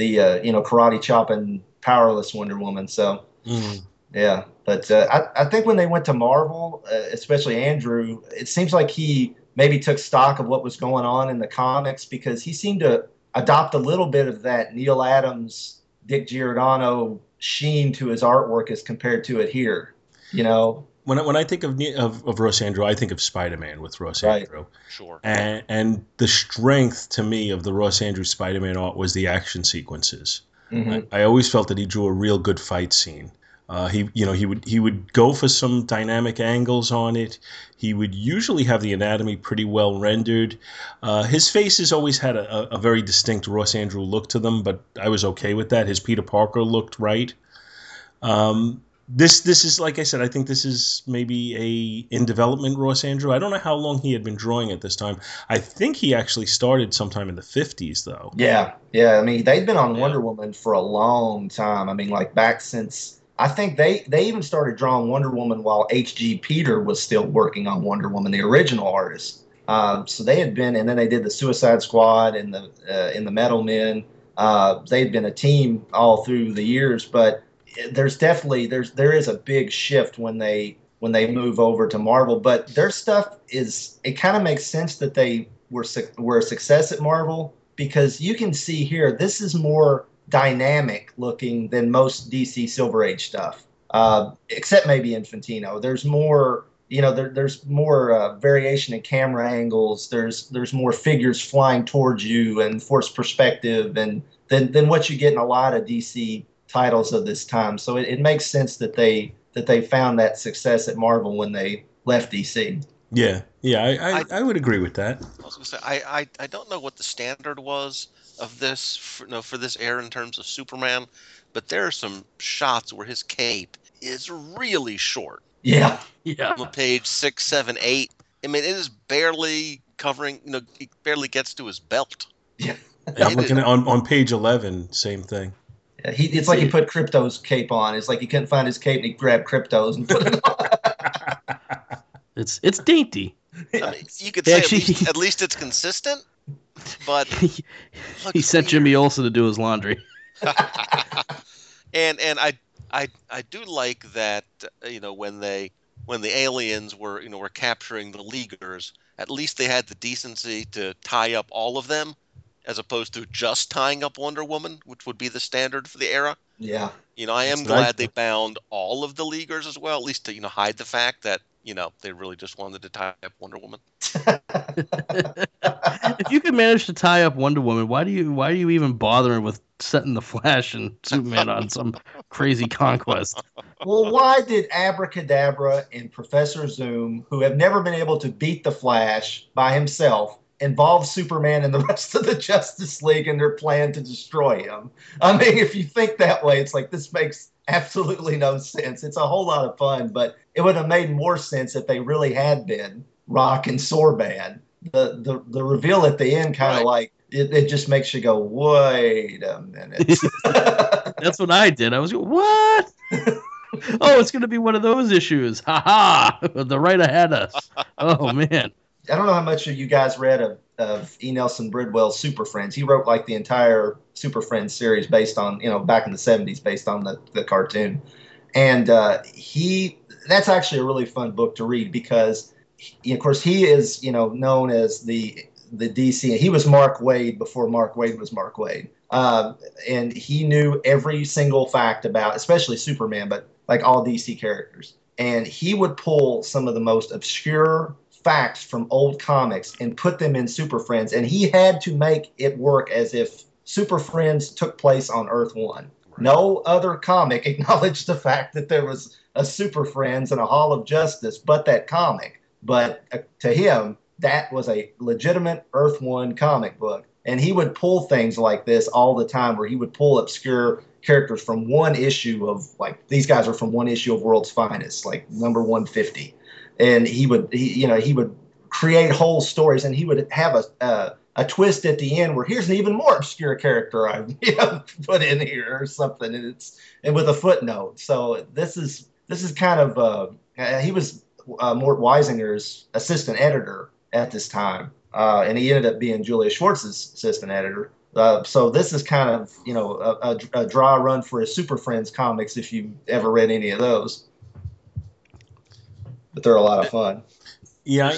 karate chopping powerless Wonder Woman. So I think when they went to Marvel, especially Andru, it seems like he maybe took stock of what was going on in the comics, because he seemed to adopt a little bit of that Neil Adams, Dick Giordano sheen to his artwork as compared to it here. You know, when I think of Ross Andru, I think of Spider-Man with Ross Andru. Sure. And the strength to me of the Ross Andru Spider-Man art was the action sequences. Mm-hmm. I always felt that he drew a real good fight scene. He would go for some dynamic angles on it. He would usually have the anatomy pretty well rendered. His faces always had a very distinct Ross Andru look to them, but I was okay with that. His Peter Parker looked right. This is, like I said, I think this is maybe in development Ross Andru. I don't know how long he had been drawing at this time. I think he actually started sometime in the 50s, though. Yeah. I mean, they'd been on Wonder Woman for a long time. I mean, like back since I think they even started drawing Wonder Woman while H.G. Peter was still working on Wonder Woman, the original artist. So they had been, and then they did the Suicide Squad and the Metal Men. They'd been a team all through the years, but there's definitely there is a big shift when they move over to Marvel. But their stuff is, it kind of makes sense that they were a success at Marvel, because you can see here this is more dynamic looking than most DC Silver Age stuff, except maybe Infantino. There's more, you know, there's more variation in camera angles. There's more figures flying towards you and forced perspective, and than what you get in a lot of DC titles of this time. So it makes sense that they found that success at Marvel when they left DC. Yeah, yeah, I would agree with that. I was gonna say I don't know what the standard was of this for this era in terms of Superman, but there are some shots where his cape is really short. Yeah, yeah. Page 6, 7, 8. I mean, it is barely covering. You know, it barely gets to his belt. Yeah, I'm looking at, on page 11. Same thing. Yeah, it's like he put Crypto's cape on. It's like he couldn't find his cape and he grabbed Crypto's and put it on. It's dainty. I mean, you could say actually, at least it's consistent. But he sent Jimmy Olsen to do his laundry. and I do like that, you know, when the aliens were capturing the Leaguers, at least they had the decency to tie up all of them, as opposed to just tying up Wonder Woman, which would be the standard for the era. Yeah. You know, I am glad they bound all of the Leaguers as well, at least to, you know, hide the fact that, you know, they really just wanted to tie up Wonder Woman. If you could manage to tie up Wonder Woman, why are you even bothering with setting the Flash and Superman on some crazy conquest? Well, why did Abracadabra and Professor Zoom, who have never been able to beat the Flash by himself, involve Superman and the rest of the Justice League in their plan to destroy him? I mean, if you think that way, it's like this makes absolutely no sense. It's a whole lot of fun, but it would have made more sense if they really had been Rock and Sorban. The reveal at the end kind of like, it just makes you go, wait a minute. That's what I did. I was going, what? Oh, it's going to be one of those issues. Ha ha. The writer had us. Oh, man. I don't know how much of you guys read of E. Nelson Bridwell's Super Friends. He wrote like the entire Super Friends series based on, you know, back in the 70s, based on the cartoon. And that's actually a really fun book to read because, of course, he is, you know, known as the DC. He was Mark Waid before Mark Waid was Mark Waid. And he knew every single fact about, especially Superman, but like all DC characters. And he would pull some of the most obscure facts from old comics and put them in Super Friends, and he had to make it work as if Super Friends took place on Earth 1. Right. No other comic acknowledged the fact that there was a Super Friends and a Hall of Justice but that comic. But to him, that was a legitimate Earth 1 comic book. And he would pull things like this all the time, where he would pull obscure characters from one issue of, like, these guys are from one issue of World's Finest, like number 150. And he would create whole stories, and he would have a twist at the end where here's an even more obscure character I've put in here or something, and with a footnote. So this is kind of he was Mort Weisinger's assistant editor at this time, and he ended up being Julia Schwartz's assistant editor. So this is kind of, you know, a dry run for his Super Friends comics if you ever read any of those. But they're a lot of fun. Yeah,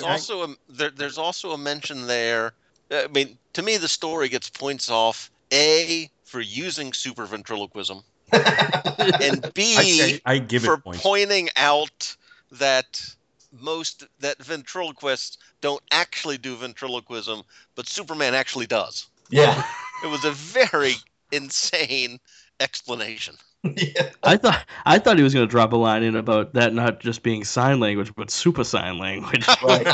there's also a mention there. I mean, to me, the story gets points off A, for using super ventriloquism, and B, I give for pointing out that ventriloquists don't actually do ventriloquism, but Superman actually does. Yeah, it was a very insane explanation. Yeah. I thought he was going to drop a line in about that not just being sign language, but super sign language. Right.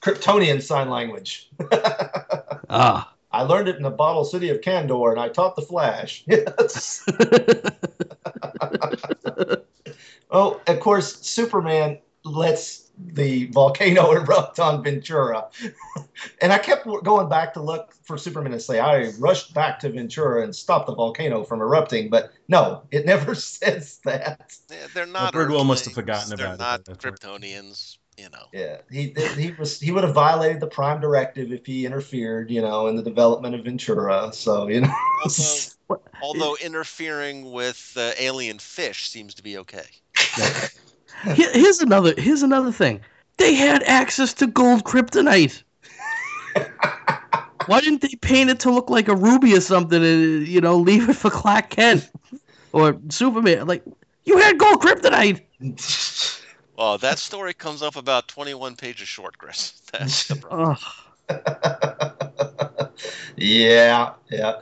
Kryptonian sign language. Ah. I learned it in the bottle city of Kandor, and I taught the Flash. Yes. Well, of course, Superman lets the volcano erupt on Ventura. And I kept going back to look for Superman and say, I rushed back to Ventura and stopped the volcano from erupting. But no, it never says that. Yeah, they're not. Well, Bridwell must have forgotten about it. They're not Kryptonians. You know. Yeah, he would have violated the Prime Directive if he interfered, you know, in the development of Ventura. So, you know. Although interfering with alien fish seems to be okay. Yeah. Here's another thing. They had access to gold kryptonite. Why didn't they paint it to look like a ruby or something and, you know, leave it for Clark Kent or Superman? Like, you had gold kryptonite. Oh, that story comes up about 21 pages short, Chris. That's the problem. Yeah.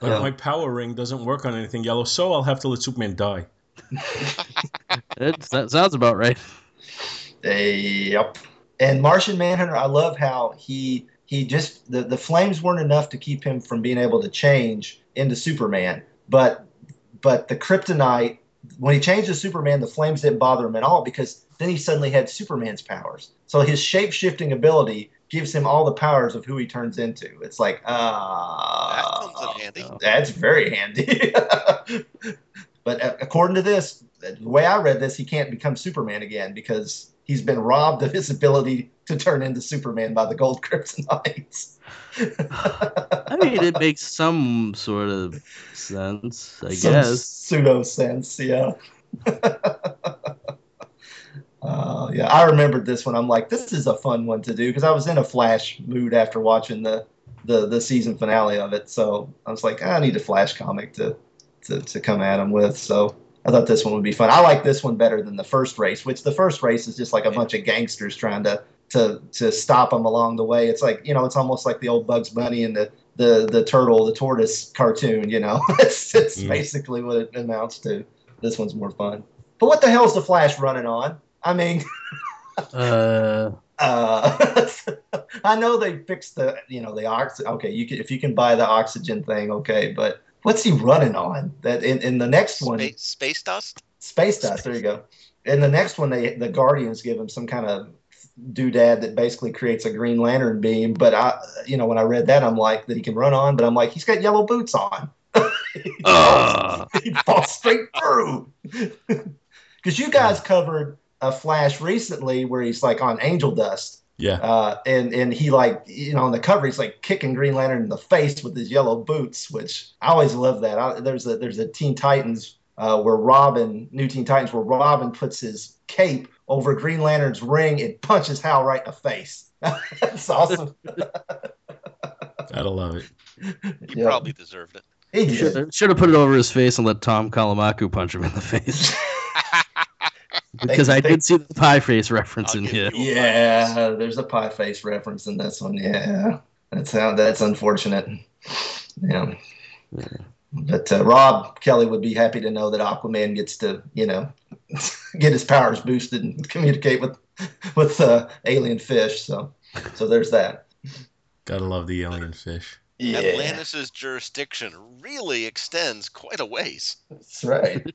But my power ring doesn't work on anything yellow, so I'll have to let Superman die. That sounds about right. Yep. And Martian Manhunter, I love how he just the flames weren't enough to keep him from being able to change into Superman, but the kryptonite. When he changed to Superman, the flames didn't bother him at all because then he suddenly had Superman's powers. So his shape-shifting ability gives him all the powers of who he turns into. It's like, that comes in handy. That's very handy. But according to this, the way I read this, he can't become Superman again because he's been robbed of his ability to turn into Superman by the gold kryptonites. I mean, it makes some sort of sense, I guess. Pseudo sense, yeah. Yeah, I remembered this one. I'm like, this is a fun one to do because I was in a Flash mood after watching the season finale of it. So I was like, I need a Flash comic to come at him with. So I thought this one would be fun. I like this one better than the first race, which the first race is just like a bunch of gangsters trying to stop them along the way. It's like, you know, it's almost like the old Bugs Bunny and the turtle, the tortoise cartoon, you know. It's basically what it amounts to. This one's more fun. But what the hell is the Flash running on? I mean, I know they fixed the oxygen. Okay, if you can buy the oxygen thing, okay, but what's he running on? That in the next one, space dust. Space dust. There you go. In the next one, the Guardians give him some kind of doodad that basically creates a Green Lantern beam. But I, you know, when I read that, I'm like, that he can run on. But I'm like, he's got yellow boots on. He falls straight through. Because you guys covered a Flash recently where he's like on angel dust. Yeah. And he, like, you know, on the cover, he's like kicking Green Lantern in the face with his yellow boots, which I always love that. There's a Teen Titans where New Teen Titans where Robin puts his cape over Green Lantern's ring and punches Hal right in the face. That's awesome. Gotta love it. He probably deserved it. He did. Should have put it over his face and let Tom Kalamaku punch him in the face. Because I did see the pie face reference in here. Yeah, there's a pie face reference in this one. Yeah, that's unfortunate. Yeah. But Rob Kelly would be happy to know that Aquaman gets to, you know, get his powers boosted and communicate with alien fish. So there's that. Gotta love the alien fish. Yeah. Atlantis' jurisdiction really extends quite a ways. That's right.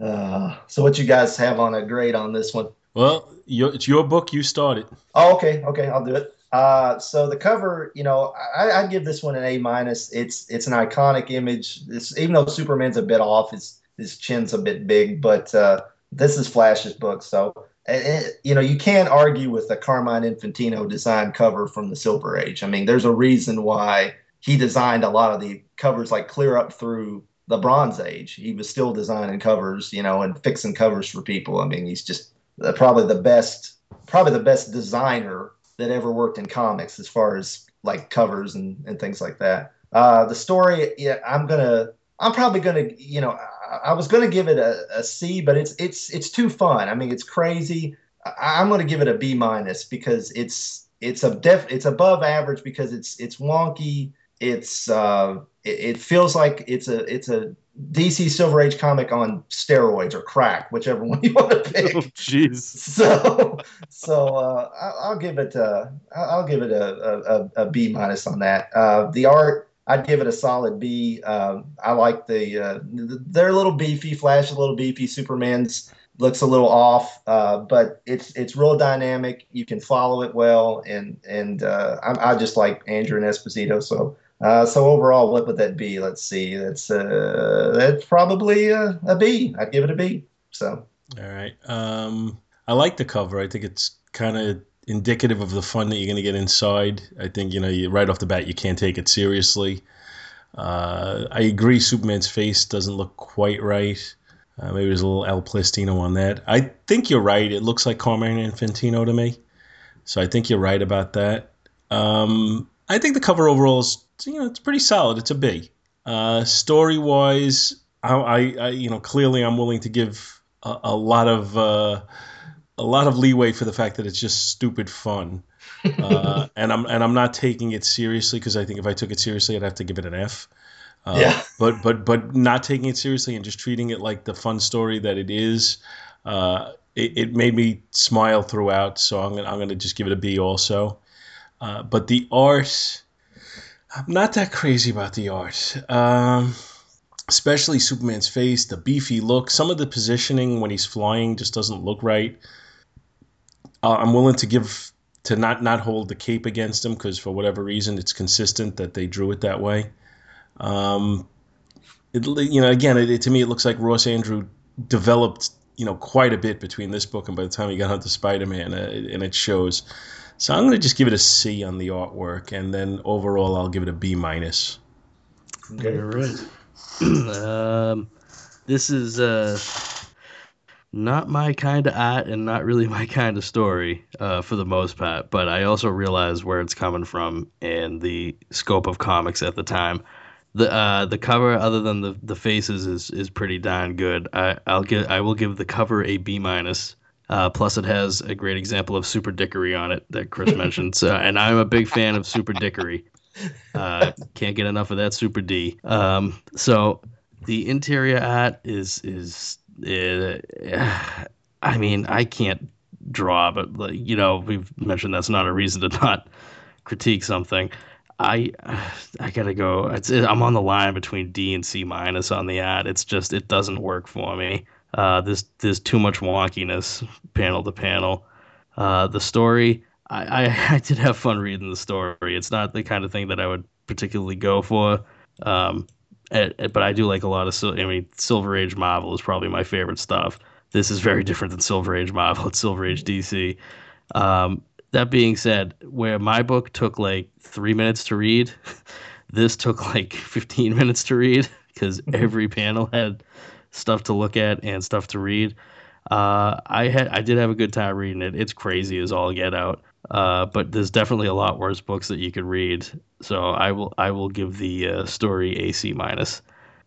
So what you guys have on a grade on this one? Well, it's your book. You started. Oh, okay. I'll do it. So the cover, you know, I give this one an A-. It's an iconic image. Even though Superman's a bit off, his chin's a bit big, but this is Flash's book. So, you know, you can't argue with the Carmine Infantino design cover from the Silver Age. I mean, there's a reason why he designed a lot of the covers, like clear up through the Bronze Age. He was still designing covers, you know, and fixing covers for people. I mean, he's just probably the best designer that ever worked in comics as far as like covers and things like that. The story, yeah, I'm probably gonna, you know, I was gonna give it a C, but it's too fun. I mean, it's crazy. I'm gonna give it a B- because it's above average because it's wonky. It feels like it's a DC Silver Age comic on steroids or crack, whichever one you want to pick. Oh, jeez. So I'll give it a B- on that. The art, I'd give it a solid B. I like they're a little beefy. Flash is a little beefy. Superman's looks a little off, but it's real dynamic. You can follow it well, and I just like Andru and Esposito. So overall, what would that be? Let's see. That's probably a B. I'd give it a B. So. All right. I like the cover. I think it's kind of indicative of the fun that you're going to get inside. I think, you right off the bat, you can't take it seriously. I agree. Superman's face doesn't look quite right. Maybe there's a little Al Plastino on that. I think you're right. It looks like Carmine Infantino to me. So I think you're right about that. I think the cover overall is, it's pretty solid. It's a B. Story-wise, I clearly I'm willing to give a lot of leeway for the fact that it's just stupid fun, and I'm not taking it seriously, because I think if I took it seriously, I'd have to give it an F. Yeah. But not taking it seriously and just treating it like the fun story that it is, it made me smile throughout. So I'm gonna just give it a B also. But the art, I'm not that crazy about the art, especially Superman's face, the beefy look. Some of the positioning when he's flying just doesn't look right. I'm willing to not hold the cape against him, because for whatever reason it's consistent that they drew it that way. To me it looks like Ross Andru developed quite a bit between this book and by the time he got onto Spider-Man, and it shows. So I'm going to just give it a C on the artwork, and then overall I'll give it a B minus. Okay, right. This is not my kind of art and not really my kind of story for the most part, but I also realize where it's coming from and the scope of comics at the time. The cover, other than the faces, is pretty darn good. I will give the cover a B minus. Plus, it has a great example of super dickery on it that Chris mentioned. So, and I'm a big fan of super dickery. Can't get enough of that super D. So the interior art is I mean, I can't draw, but we've mentioned that's not a reason to not critique something. I gotta go. I'm on the line between D and C minus on the art. It's just, it doesn't work for me. There's too much wonkiness panel to panel. The story, I did have fun reading the story. It's not the kind of thing that I would particularly go for. But I do like a lot of, Silver Age Marvel is probably my favorite stuff. This is very different than Silver Age Marvel. It's Silver Age DC. That being said, where my book took like 3 minutes to read, this took like 15 minutes to read, because every panel had stuff to look at and stuff to read. I did have a good time reading it. It's crazy as all get out. But there's definitely a lot worse books that you could read. So I will give the story a C minus.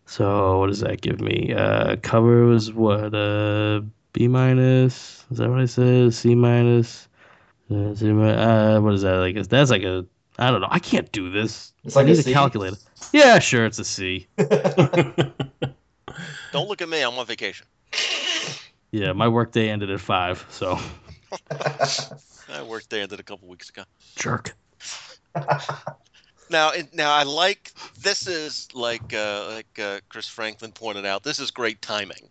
So what does that give me? Cover was what? B minus? Is that what I said? C minus? What is that? That's like a, I don't know. I can't do this. It's like I need a calculator. Yeah, sure. It's a C. Don't look at me. I'm on vacation. Yeah, my work day ended at 5, so. My work day ended a couple weeks ago. Jerk. Now I like, this is like Chris Franklin pointed out, this is great timing.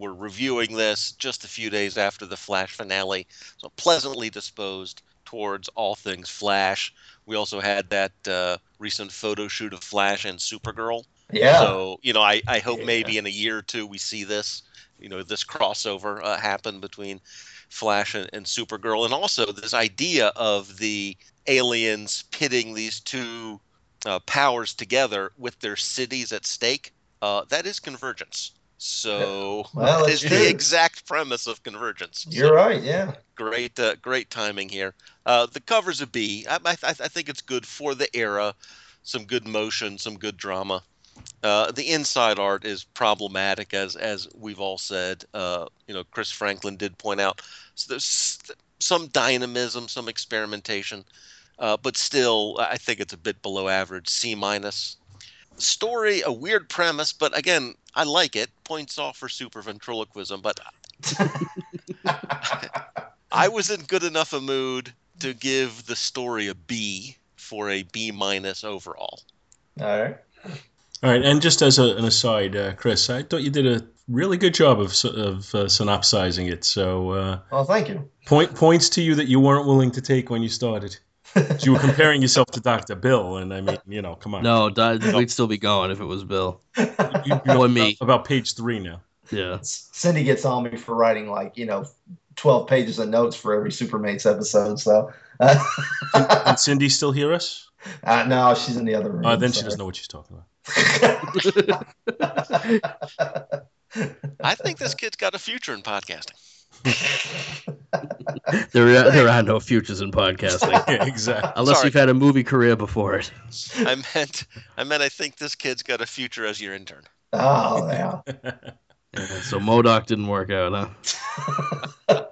We're reviewing this just a few days after the Flash finale, so pleasantly disposed towards all things Flash. We also had that recent photo shoot of Flash and Supergirl. Yeah. So, I hope maybe in a year or two we see this, this crossover happen between Flash and Supergirl. And also this idea of the aliens pitting these two powers together with their cities at stake, that is Convergence. So well, that is the exact premise of Convergence. You're right, yeah. Great timing here. The cover's a B. I think it's good for the era. Some good motion, some good drama. The inside art is problematic, as we've all said. Chris Franklin did point out. So there's some dynamism, some experimentation, but still, I think it's a bit below average. C minus. Story, a weird premise, but again, I like it. Points off for super ventriloquism, but I was in good enough a mood to give the story a B for a B minus overall. All right. All right, and just as an aside, Chris, I thought you did a really good job of synopsizing it. So, oh, thank you. Points to you that you weren't willing to take when you started. You were comparing yourself to Dr. Bill, and I mean, you know, come on. No, we'd still be going if it was Bill. You know me. About page 3 now. Yeah. Cindy gets on me for writing, like, you know, 12 pages of notes for every Supermates episode. So. Can Cindy still hear us? No, she's in the other room. Then she doesn't know what she's talking about. I think this kid's got a future in podcasting. There are no futures in podcasting. Yeah, exactly. Unless you've had a movie career before it. I meant I think this kid's got a future as your intern. Oh, yeah. Yeah, so MODOK didn't work out, huh?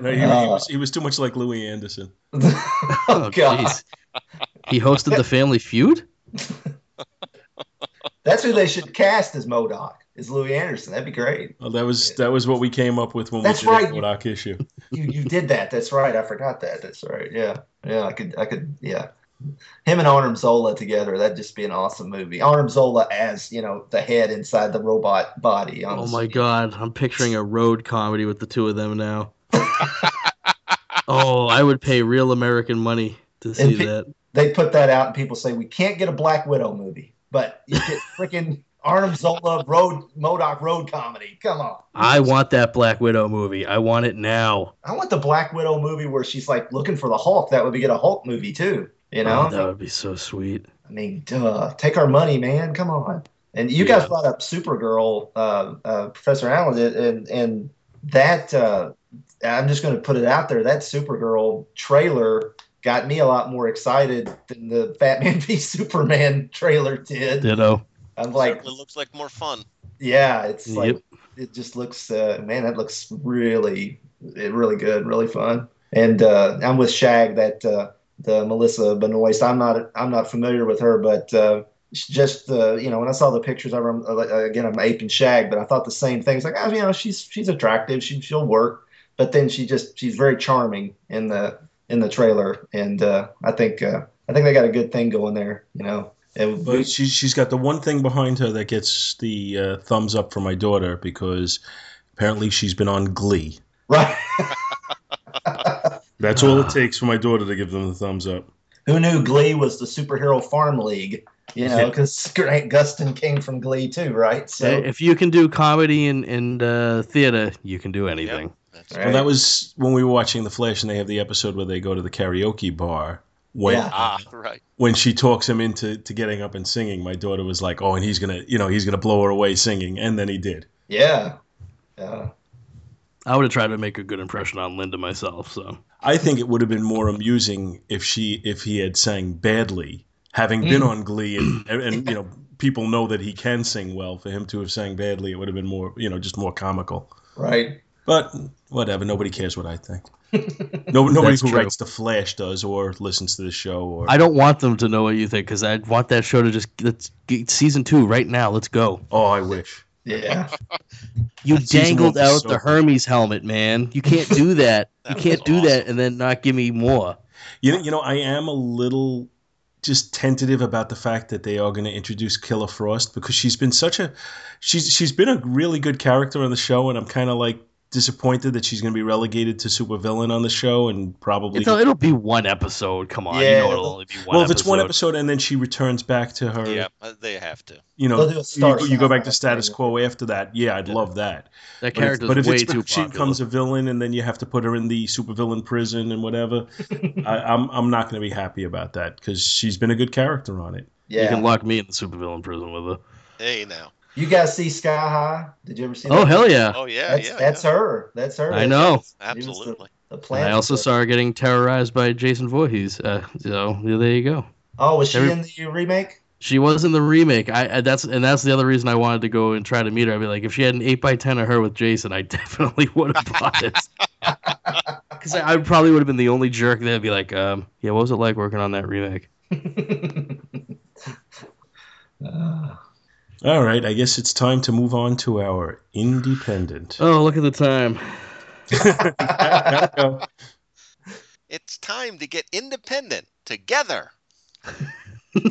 No, he was too much like Louis Anderson. Oh, jeez. He hosted the Family Feud? That's who they should cast as MODOK. Is Louis Anderson. That'd be great. Well, that was what we came up with when we did the MODOK issue. You did that. That's right. I forgot that. That's right. Yeah. Yeah. I could. Yeah. Him and Arnim Zola together. That'd just be an awesome movie. Arnim Zola as, you know, the head inside the robot body. Honestly. Oh my God. I'm picturing a road comedy with the two of them now. Oh, I would pay real American money to see that. They put that out and people say, we can't get a Black Widow movie, but you get freaking Arnim Zola MODOK road comedy. Come on. I want that Black Widow movie. I want it now. I want the Black Widow movie where she's like looking for the Hulk. That would be a Hulk movie too. You know? Oh, that would be so sweet. I mean, duh. Take our money, man. Come on. And you guys brought up Supergirl, Professor Allen, and that I'm just going to put it out there. That Supergirl trailer got me a lot more excited than the Batman v Superman trailer did. You know. I'm like, it looks like more fun. Yeah, it's like it just looks. Man, that looks really good, really fun. And I'm with Shag that the Melissa Benoist. I'm not familiar with her, but just you know, when I saw the pictures of her, again, I'm aping Shag, but I thought the same thing. It's like, oh, you know, she's attractive. She'll work, but then she's very charming in the trailer, and I think they got a good thing going there, you know. But she's got the one thing behind her that gets the thumbs up from my daughter, because apparently she's been on Glee. Right. That's all it takes for my daughter to give them the thumbs up. Who knew Glee was the superhero farm league? You know, because Grant Gustin came from Glee too, right? So if you can do comedy and theater, you can do anything. Yep. That's right. Well, that was when we were watching The Flash, and they have the episode where they go to the karaoke bar. When she talks him into getting up and singing, my daughter was like, "Oh, and he's gonna blow her away singing," and then he did. Yeah, I would have tried to make a good impression on Linda myself. So I think it would have been more amusing if he had sang badly, having been on Glee, and you know, people know that he can sing well. For him to have sang badly, it would have been more, you know, just more comical. Right. But whatever, nobody cares what I think. Nobody who writes The Flash does, or listens to the show. Or I don't want them to know what you think, because I want that show to just get season 2 right now. Let's go. Oh, I wish. Yeah. You dangled out the Hermes helmet, man. You can't do that. You can't do that and then not give me more. You know, I am a little just tentative about the fact that they are going to introduce Killer Frost, because she's been a really good character on the show, and I'm kind of like, disappointed that she's going to be relegated to supervillain on the show, and probably it'll be one episode. Come on, yeah, you know, it'll only be one. Well, if it's one episode and then she returns back to her, yeah, they have to. You know, you go back to status quo after that. Yeah, I'd love that. That character's way too popular. She becomes a villain, and then you have to put her in the supervillain prison and whatever. I'm not going to be happy about that, because she's been a good character on it. Yeah, you can lock me in the supervillain prison with her. Hey, now. You guys see Sky High? Did you ever see that? Oh, hell yeah. Oh, yeah. That's her. That's her. I know. Absolutely. The I also saw her getting terrorized by Jason Voorhees. So there you go. Oh, was she in the remake? She was in the remake. That's the other reason I wanted to go and try to meet her. I'd be like, if she had an 8x10 of her with Jason, I definitely would have bought it. Because I probably would have been the only jerk that would be like, yeah, what was it like working on that remake? All right, I guess it's time to move on to our independent. Oh, look at the time. It's time to get independent together. Was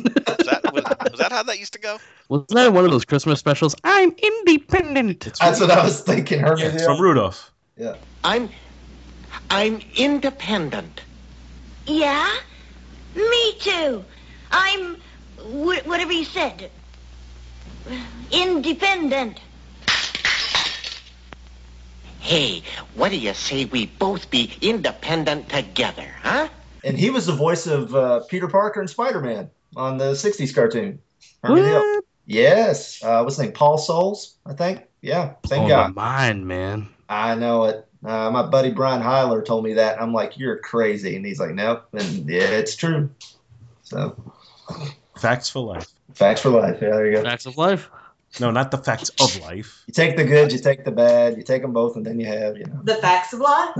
that how that used to go? Wasn't that one of those Christmas specials? I'm independent. That's what I was thinking. Her video. It's from Rudolph. Yeah. I'm independent. Yeah? Me too. I'm whatever you said. Independent. Hey, what do you say we both be independent together, huh? And he was the voice of Peter Parker and Spider-Man on the 60s cartoon. What? Hill. Yes. What's his name? Paul Souls, I think. Yeah, same guy. On my mind, man. I know it. My buddy Brian Heiler told me that. I'm like, you're crazy. And he's like, nope. And yeah, it's true. So, facts for life. Facts for life. Yeah, there you go. Facts of life. No, not the facts of life. You take the good, you take the bad, you take them both, and then you have, you know. The facts of life?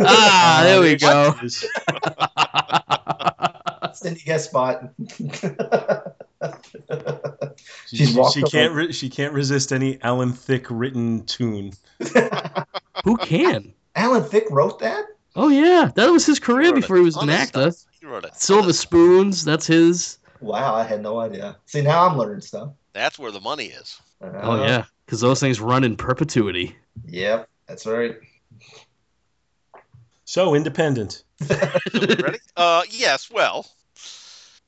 Ah, there we go. Cindy guest spot. She can't resist any Alan Thicke written tune. Who can? Alan Thicke wrote that? Oh, yeah. That was his career before he was an actor. He wrote it. Silver Spoons, that's his. Wow, I had no idea. See, now I'm learning stuff. That's where the money is. Oh, yeah, because those things run in perpetuity. Yep, that's right. So, independent. Ready? Yes, well,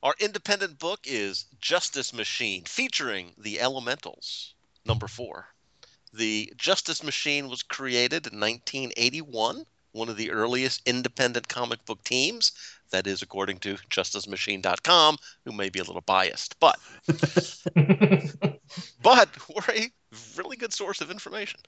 our independent book is Justice Machine, featuring the Elementals, number 4. The Justice Machine was created in 1981, one of the earliest independent comic book teams. That is according to justicemachine.com, who may be a little biased, but but we're a really good source of information.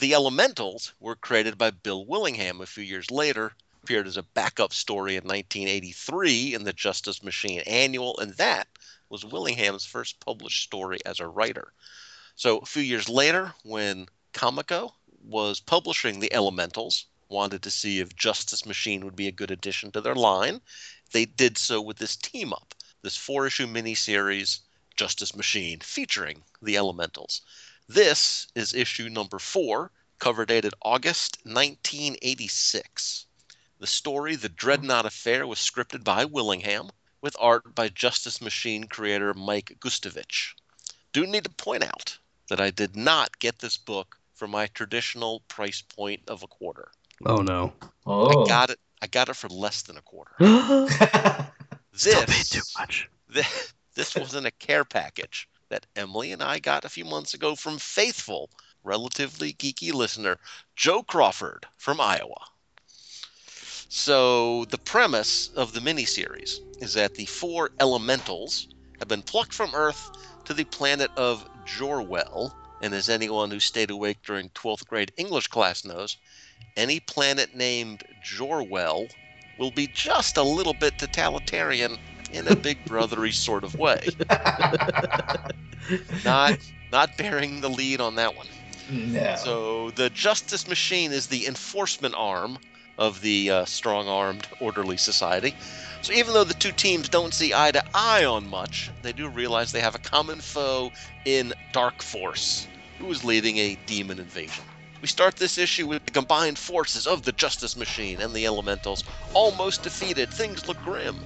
The Elementals were created by Bill Willingham a few years later, appeared as a backup story in 1983 in the Justice Machine Annual, and that was Willingham's first published story as a writer. So a few years later, when Comico was publishing the Elementals, wanted to see if Justice Machine would be a good addition to their line. They did so with this team-up, this 4-issue miniseries, Justice Machine, featuring the Elementals. This is issue number 4, cover dated August 1986. The story, The Dreadnought Affair, was scripted by Willingham, with art by Justice Machine creator Mike Gustavich. Do need to point out that I did not get this book for my traditional price point of a quarter. Oh no! Oh, I got it for less than a quarter. Still paid too much. This was in a care package that Emily and I got a few months ago from faithful, relatively geeky listener Joe Crawford from Iowa. So the premise of the miniseries is that the 4 Elementals have been plucked from Earth to the planet of Jorwell, and as anyone who stayed awake during 12th grade English class knows, any planet named Jorwell will be just a little bit totalitarian in a big brothery sort of way. Not bearing the lead on that one. No. So the Justice Machine is the enforcement arm of the strong-armed orderly society. So even though the two teams don't see eye to eye on much, they do realize they have a common foe in Dark Force, who is leading a demon invasion. We start this issue with the combined forces of the Justice Machine and the Elementals. Almost defeated, things look grim.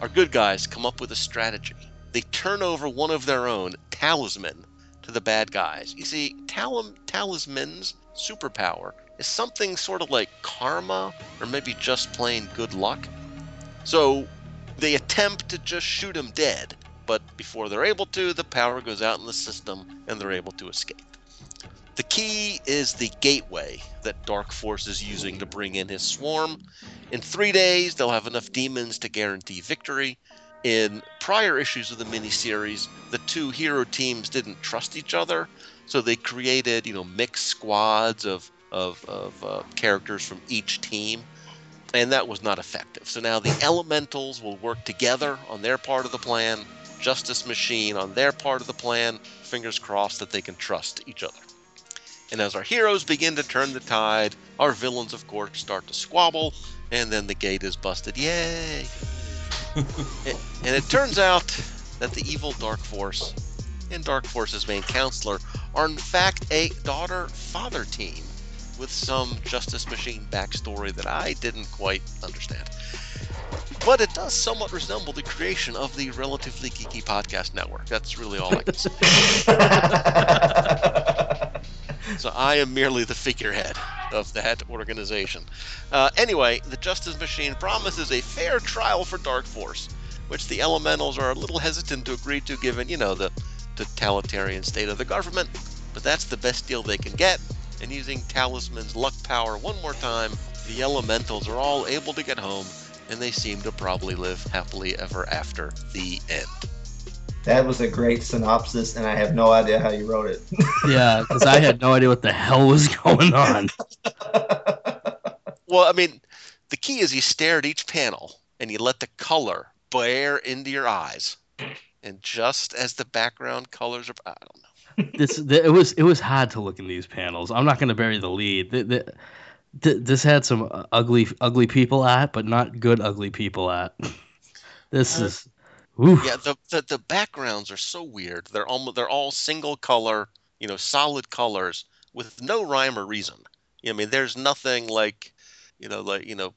Our good guys come up with a strategy. They turn over one of their own, Talisman, to the bad guys. You see, Talisman's superpower is something sort of like karma, or maybe just plain good luck. So they attempt to just shoot him dead, but before they're able to, the power goes out in the system and they're able to escape. The key is the gateway that Dark Force is using to bring in his swarm. In 3 days, they'll have enough demons to guarantee victory. In prior issues of the miniseries, the two hero teams didn't trust each other, so they created, mixed squads of characters from each team, and that was not effective. So now the Elementals will work together on their part of the plan, Justice Machine on their part of the plan. Fingers crossed that they can trust each other. And as our heroes begin to turn the tide, our villains, of course, start to squabble, and then the gate is busted. Yay! And it turns out that the evil Dark Force and Dark Force's main counselor are, in fact, a daughter-father team with some Justice Machine backstory that I didn't quite understand. but it does somewhat resemble the creation of the Relatively Geeky Podcast Network. That's really all I can say. So I am merely the figurehead of that organization. Anyway, the Justice Machine promises a fair trial for Dark Force, which the Elementals are a little hesitant to agree to given, you know, the totalitarian state of the government, but that's the best deal they can get, and using Talisman's luck power one more time, the Elementals are all able to get home, and they seem to probably live happily ever after. The end. That was a great synopsis, and I have no idea how you wrote it. Yeah, because I had no idea what the hell was going on. Well, I mean, the key is you stare at each panel, and you let the color blare into your eyes. And just as the background colors are, I don't know. It was hard to look in these panels. I'm not going to bury the lead. This had some ugly people at, but not good ugly people at. This is, oof. Yeah. The backgrounds are so weird. They're all single color, you know, solid colors with no rhyme or reason. I mean, there's nothing like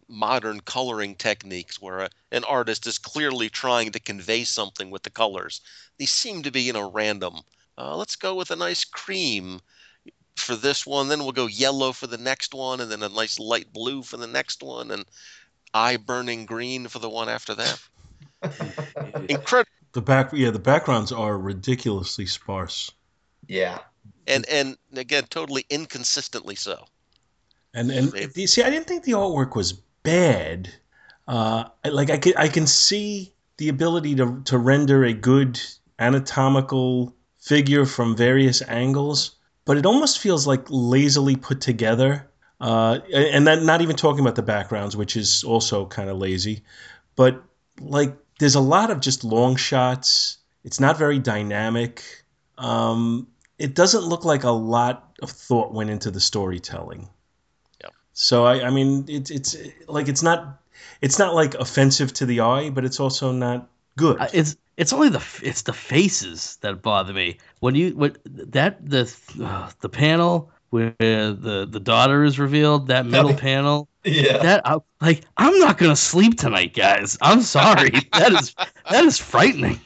modern coloring techniques where an artist is clearly trying to convey something with the colors. These seem to be, you know, random. Let's go with a nice cream for this one, then we'll go yellow for the next one, and then a nice light blue for the next one, and eye-burning green for the one after that. Incredible. The backgrounds are ridiculously sparse. Yeah, and again, totally inconsistently so. And see, I didn't think the artwork was bad. I can see the ability to render a good anatomical figure from various angles. But it almost feels like lazily put together, and that, not even talking about the backgrounds, which is also kind of lazy. But like, there's a lot of just long shots. It's not very dynamic. It doesn't look like a lot of thought went into the storytelling. Yeah. So I mean, it's not like offensive to the eye, but it's also not good. It's only the faces that bother me. When the panel where the daughter is revealed, that middle panel. Yeah. I'm not gonna sleep tonight, guys. I'm sorry. that is frightening.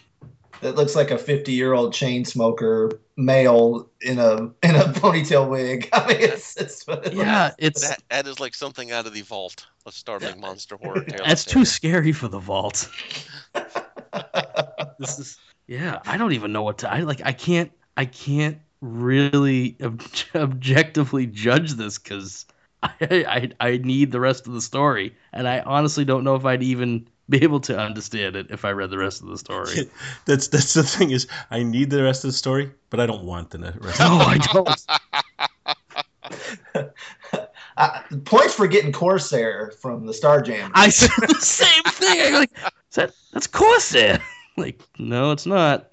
That looks like a 50-year-old chain smoker male in a ponytail wig. I mean, that is like something out of the Vault, a startling monster horror tale. That's too scary for the Vault. This is, I don't even know what to. I can't really objectively judge this because I need the rest of the story, and I honestly don't know if I'd even be able to understand it if I read the rest of the story. That's the thing is, I need the rest of the story, but I don't want the rest. No, I don't. Points for getting Corsair from the Starjammer. I said the same thing. I'm like, that's Corsair. Like, no, it's not.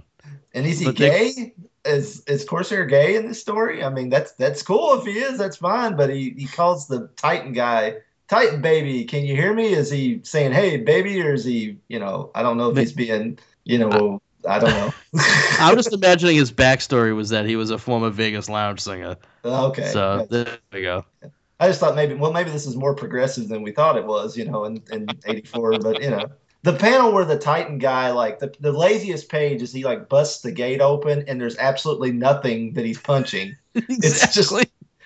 And is he gay? Is Corsair gay in this story? I mean, that's cool if he is. That's fine. But he calls the Titan guy Titan baby. Can you hear me? Is he saying, hey, baby? Or is he, you know, I don't know if he's being, you know, I don't know. I'm just imagining his backstory was that he was a former Vegas lounge singer. Okay. So there we go. I just thought maybe this is more progressive than we thought it was, you know, in 84. But, you know. The panel where the Titan guy, like, the laziest page is he, like, busts the gate open and there's absolutely nothing that he's punching. Exactly.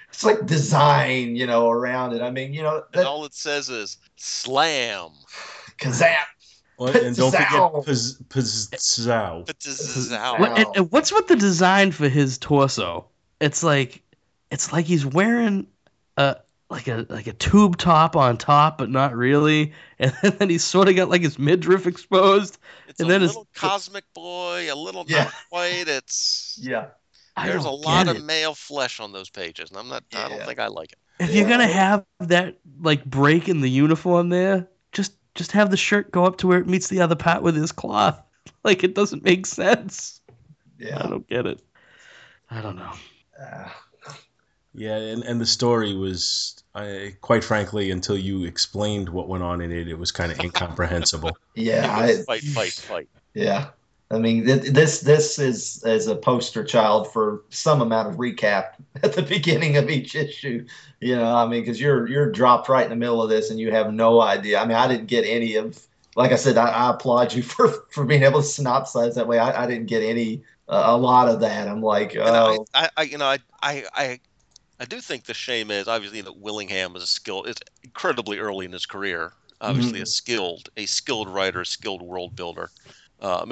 It's like design, you know, around it. I mean, you know. And all it says is slam. Kazap. Well, and don't forget pizzow. Pizzow. And what's with the design for his torso? It's like he's wearing like a tube top on top, but not really. And then he's sort of got like his midriff exposed. It's and a then little his, cosmic boy, a little not quite. It's there's a lot of male flesh on those pages, and I'm not. Yeah. I don't think I like it. If you're gonna have that like break in the uniform there, just have the shirt go up to where it meets the other part with his cloth. Like, it doesn't make sense. Yeah, I don't get it. I don't know. Yeah, and the story was. Quite frankly, until you explained what went on in it, it was kind of incomprehensible. Fight. Yeah, I mean, this is a poster child for some amount of recap at the beginning of each issue. You know, I mean, because you're dropped right in the middle of this, and you have no idea. I mean, I didn't get any of like I said, I applaud you for being able to synopsize that way. I didn't get any a lot of that. I'm like, oh, I do think the shame is obviously that Willingham is a skill. It's incredibly early in his career. Obviously, mm-hmm. a skilled writer, skilled world builder. I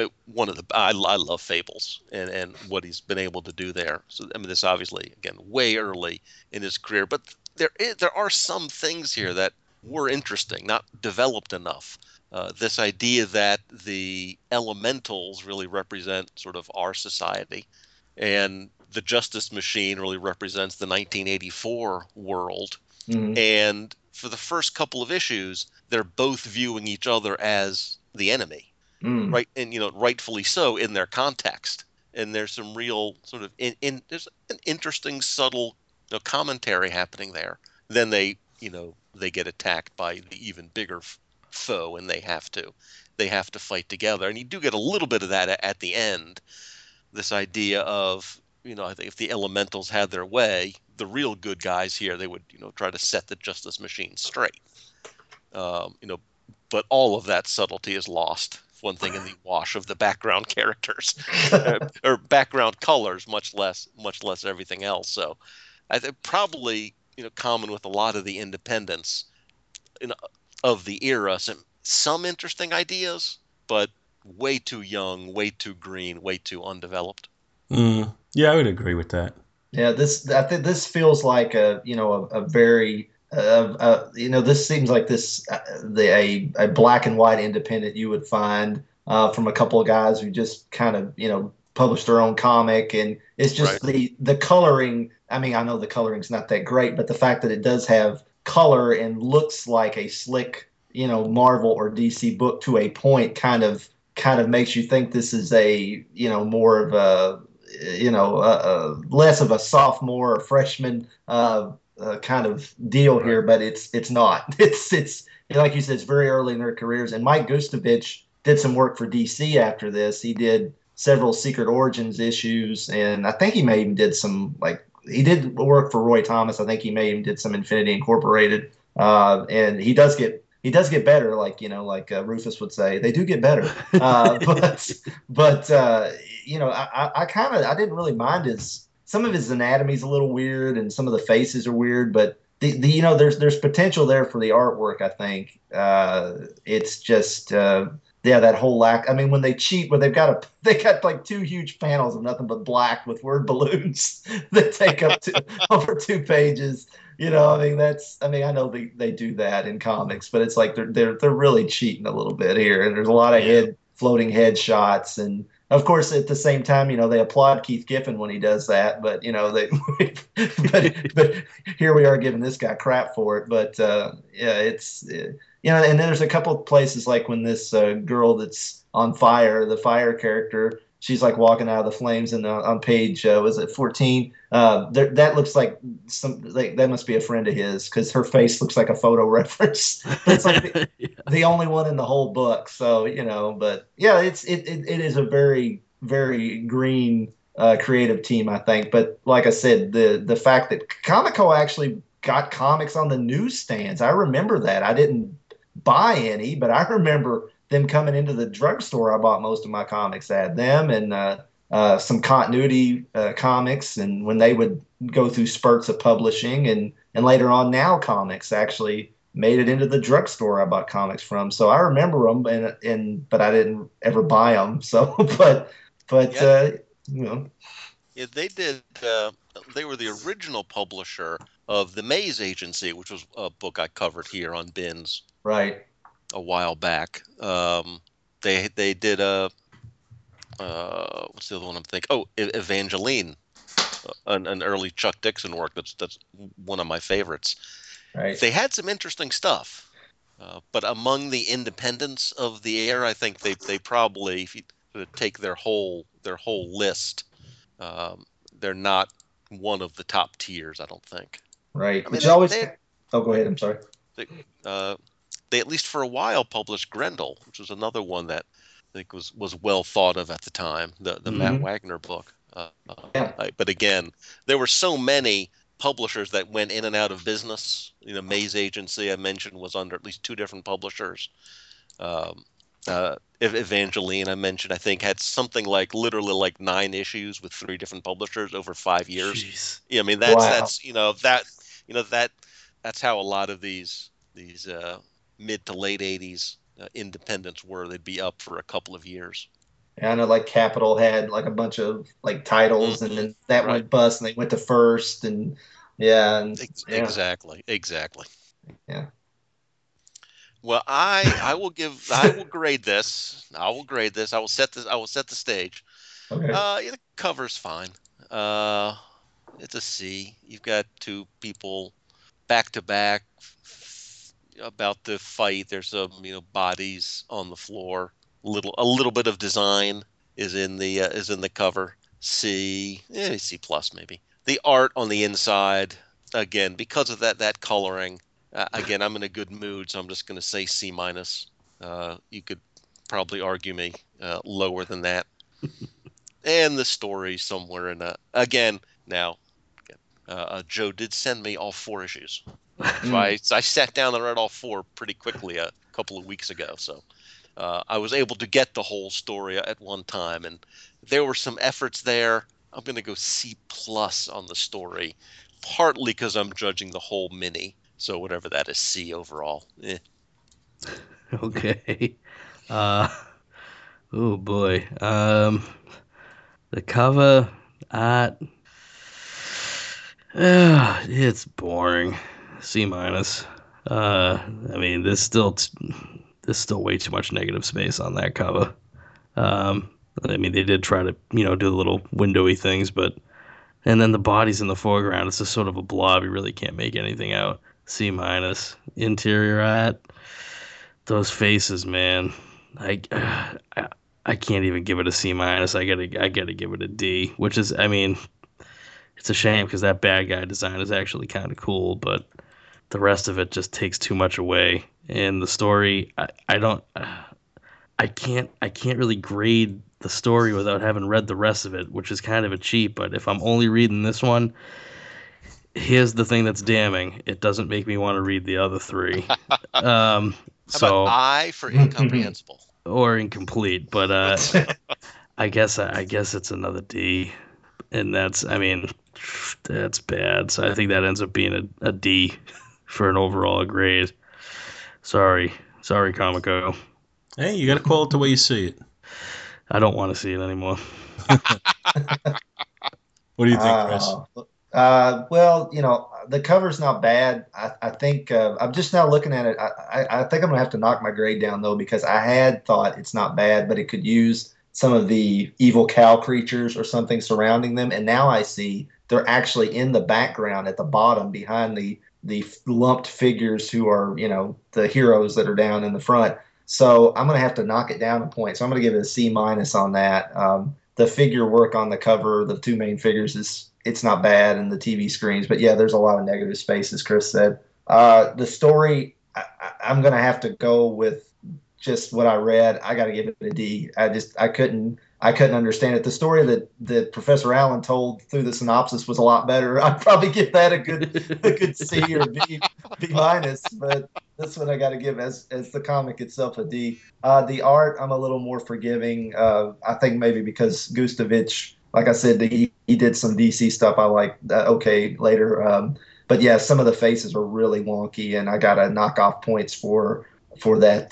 love Fables and what he's been able to do there. So I mean, this obviously again way early in his career, but there are some things here that were interesting, not developed enough. This idea that the Elementals really represent sort of our society, and the Justice Machine really represents the 1984 world. Mm-hmm. And for the first couple of issues, they're both viewing each other as the enemy, right? And rightfully so in their context. And there's some real sort of there's an interesting, subtle commentary happening there. Then they get attacked by the even bigger foe, and they have to fight together. And you do get a little bit of that at the end, this idea of, I think if the Elementals had their way, the real good guys here, they would try to set the Justice Machine straight. But all of that subtlety is lost, one thing, in the wash of the background characters or background colors, much less everything else. So I think probably common with a lot of the independents of the era, some interesting ideas, but way too young, way too green, way too undeveloped. Yeah, I would agree with that. Yeah, I think this feels like this seems like a black and white independent you would find from a couple of guys who just kind of publish their own comic, and it's just right. the coloring. I mean, I know the coloring's not that great, but the fact that it does have color and looks like a slick, Marvel or DC book to a point kind of makes you think this is a, more of a, less of a sophomore or freshman kind of deal right. here, but it's not. It's like you said, it's very early in their careers. And Mike Gustavich did some work for DC after this. He did several Secret Origins issues, and I think he may even did some he did work for Roy Thomas. I think he may even did some Infinity Incorporated. And he does get better. Rufus would say, they do get better. I didn't really mind some of his anatomy's a little weird, and some of the faces are weird, but there's potential there for the artwork. I think, it's just, that whole lack. I mean, when they cheat, when they got like two huge panels of nothing but black with word balloons that take up over two pages. I know they do that in comics, but it's like they're really cheating a little bit here. And there's a lot of floating head shots, and of course at the same time, they applaud Keith Giffen when he does that, but but here we are giving this guy crap for it. But and then there's a couple of places, like when this girl that's on fire, the fire character, she's like walking out of the flames, and on page, was it 14? That looks like that must be a friend of his, because her face looks like a photo reference. It's like the only one in the whole book. So, but yeah, it is a very, very green creative team, I think. But like I said, the fact that Comico actually got comics on the newsstands, I remember that. I didn't buy any, but I remember them coming into the drugstore I bought most of my comics at, them and some continuity comics, and when they would go through spurts of publishing, and later on Now Comics actually made it into the drugstore I bought comics from, so I remember them, but I didn't ever buy them. So they did. They were the original publisher of the Maze Agency, which was a book I covered here on Bins right a while back. They did a what's the other one I'm thinking? Oh, Evangeline, an early Chuck Dixon work. That's one of my favorites. Right. They had some interesting stuff, but among the independents of the era, I think they probably, if you take their whole list, they're not one of the top tiers, I don't think. Right. I mean, go ahead. I'm sorry. They at least for a while published Grendel, which was another one that I think was well thought of at the time, the Matt Wagner book. But again, there were so many publishers that went in and out of business. Maze Agency, I mentioned, was under at least two different publishers. Evangeline, I mentioned, I think had something like literally like 9 issues with 3 different publishers over 5 years. Jeez. Yeah, I mean that's that's how a lot of these mid to late 80s independents were. They'd be up for a couple of years. Yeah, I know like Capitol had like a bunch of like titles, and then that went bust, and they went to First, and exactly. Yeah. Well, I will grade this. I will set the stage. Okay. The cover's fine. It's a C. You've got 2 people back to back about the fight. There's bodies on the floor. A little bit of design is in the cover. C plus maybe. The art on the inside, again, because of that coloring. Again, I'm in a good mood, so I'm just going to say C minus. You could probably argue me lower than that. And the story somewhere in Joe did send me all 4 issues. So I sat down and read all 4 pretty quickly a couple of weeks ago. So I was able to get the whole story at one time. And there were some efforts there. I'm going to go C plus on the story, partly because I'm judging the whole mini. So whatever that is, C overall. Eh. Okay. Oh boy. The cover art. It's boring. C minus. I mean, there's still way too much negative space on that cover. I mean, they did try to do the little windowy things, but and then the body's in the foreground. It's just sort of a blob. You really can't make anything out. C minus. Interior art. Those faces, man. I can't even give it a C minus. I gotta give it a D, which is, I mean, it's a shame because that bad guy design is actually kind of cool, but the rest of it just takes too much away. And the story, I can't really grade the story without having read the rest of it, which is kind of a cheat. But if I'm only reading this one, here's the thing that's damning. It doesn't make me want to read the other 3. How about I for incomprehensible? Or incomplete, but I guess it's another D. And that's bad. So I think that ends up being a D for an overall grade. Sorry, Comico. Hey, you got to call it the way you see it. I don't want to see it anymore. What do you think, Chris? The cover's not bad. I think I'm just now looking at it. I think I'm going to have to knock my grade down, though, because I had thought it's not bad, but it could use some of the evil cow creatures or something surrounding them. And now I see they're actually in the background at the bottom behind the lumped figures who are, the heroes that are down in the front. So I'm going to have to knock it down a point. So I'm going to give it a C minus on that. The figure work on the cover, the 2 main figures, it's not bad, and the TV screens. But, yeah, there's a lot of negative space, as Chris said. The story, I'm going to have to go with just what I read. I got to give it a D. I couldn't understand it. The story that Professor Allen told through the synopsis was a lot better. I'd probably give that a good C or B minus, but that's what I got to give as the comic itself a D. The art, I'm a little more forgiving. I think maybe because Gustavich, like I said, he did some DC stuff I like. Okay, later. But yeah, some of the faces are really wonky, and I got to knock off points for that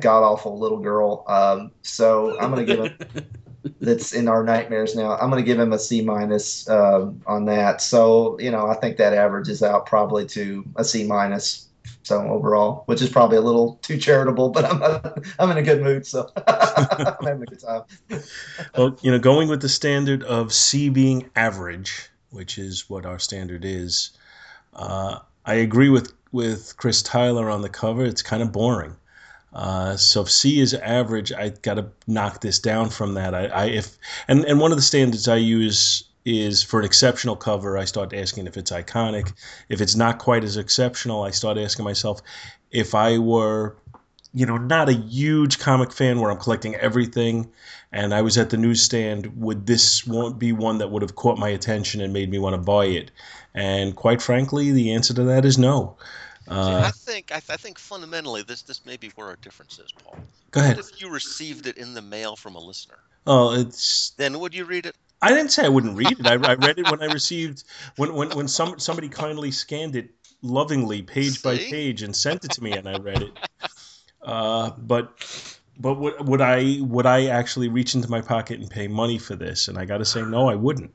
god awful little girl. So I'm gonna give him that's in our nightmares now. I'm gonna give him a C minus on that. So I think that averages out probably to a C minus. So overall, which is probably a little too charitable, but I'm in a good mood, so I'm having a good time. Well, going with the standard of C being average, which is what our standard is. I agree with Chris Tyler on the cover. It's kind of boring. So if C is average, I got to knock this down from that. And one of the standards I use is for an exceptional cover, I start asking if it's iconic. If it's not quite as exceptional, I start asking myself, if I were, not a huge comic fan where I'm collecting everything, and I was at the newsstand, would this be one that would have caught my attention and made me want to buy it? And quite frankly, the answer to that is no. I think I think fundamentally this may be where our difference is, Paul. Go ahead. What if you received it in the mail from a listener? Oh, it's... Then would you read it? I didn't say I wouldn't read it. I read it when I received... When somebody kindly scanned it lovingly, page by page, and sent it to me, and I read it. But would I actually reach into my pocket and pay money for this? And I got to say, no, I wouldn't.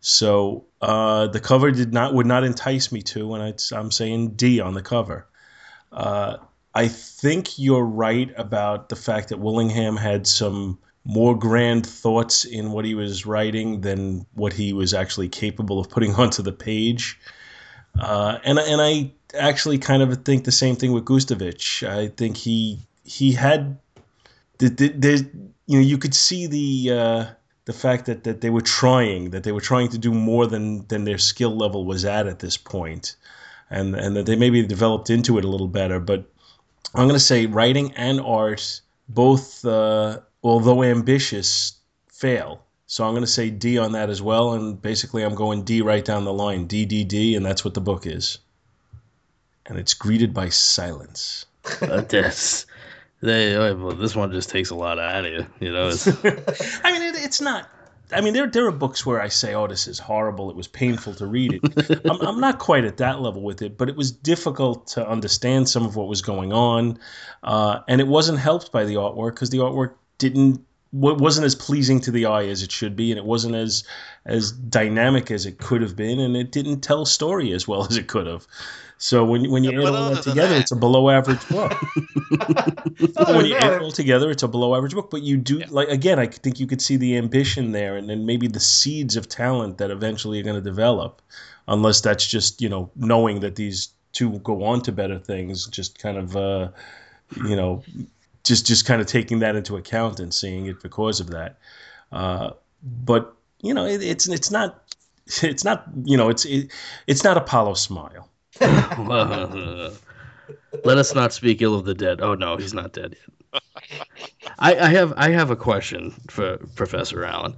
So the cover would not entice me to, and I'm saying D on the cover. I think you're right about the fact that Willingham had some more grand thoughts in what he was writing than what he was actually capable of putting onto the page. And I actually kind of think the same thing with Gustavich. I think he had... you could see the fact that they were trying to do more than their skill level was at this point, and that they maybe developed into it a little better. But I'm going to say writing and art both, although ambitious, fail. So I'm going to say D on that as well, and basically I'm going D right down the line, D, D, D, and that's what the book is. And it's greeted by silence. Yes. This one just takes a lot out of you, you know. I mean, it's not. I mean, there are books where I say, "Oh, this is horrible. It was painful to read it." I'm not quite at that level with it, but it was difficult to understand some of what was going on, and it wasn't helped by the artwork because the artwork wasn't as pleasing to the eye as it should be, and it wasn't as dynamic as it could have been, and it didn't tell story as well as it could have. So when you add all that together, it's a below-average book. When you add it all together, it's a below-average book. But you do, like, again, I think you could see the ambition there, and then maybe the seeds of talent that eventually are going to develop, unless that's just, knowing that these two go on to better things, just kind of, just kind of taking that into account and seeing it because of that. But it's not Apollo Smile. Let us not speak ill of the dead. Oh no, he's not dead yet. I have a question for Professor Allen,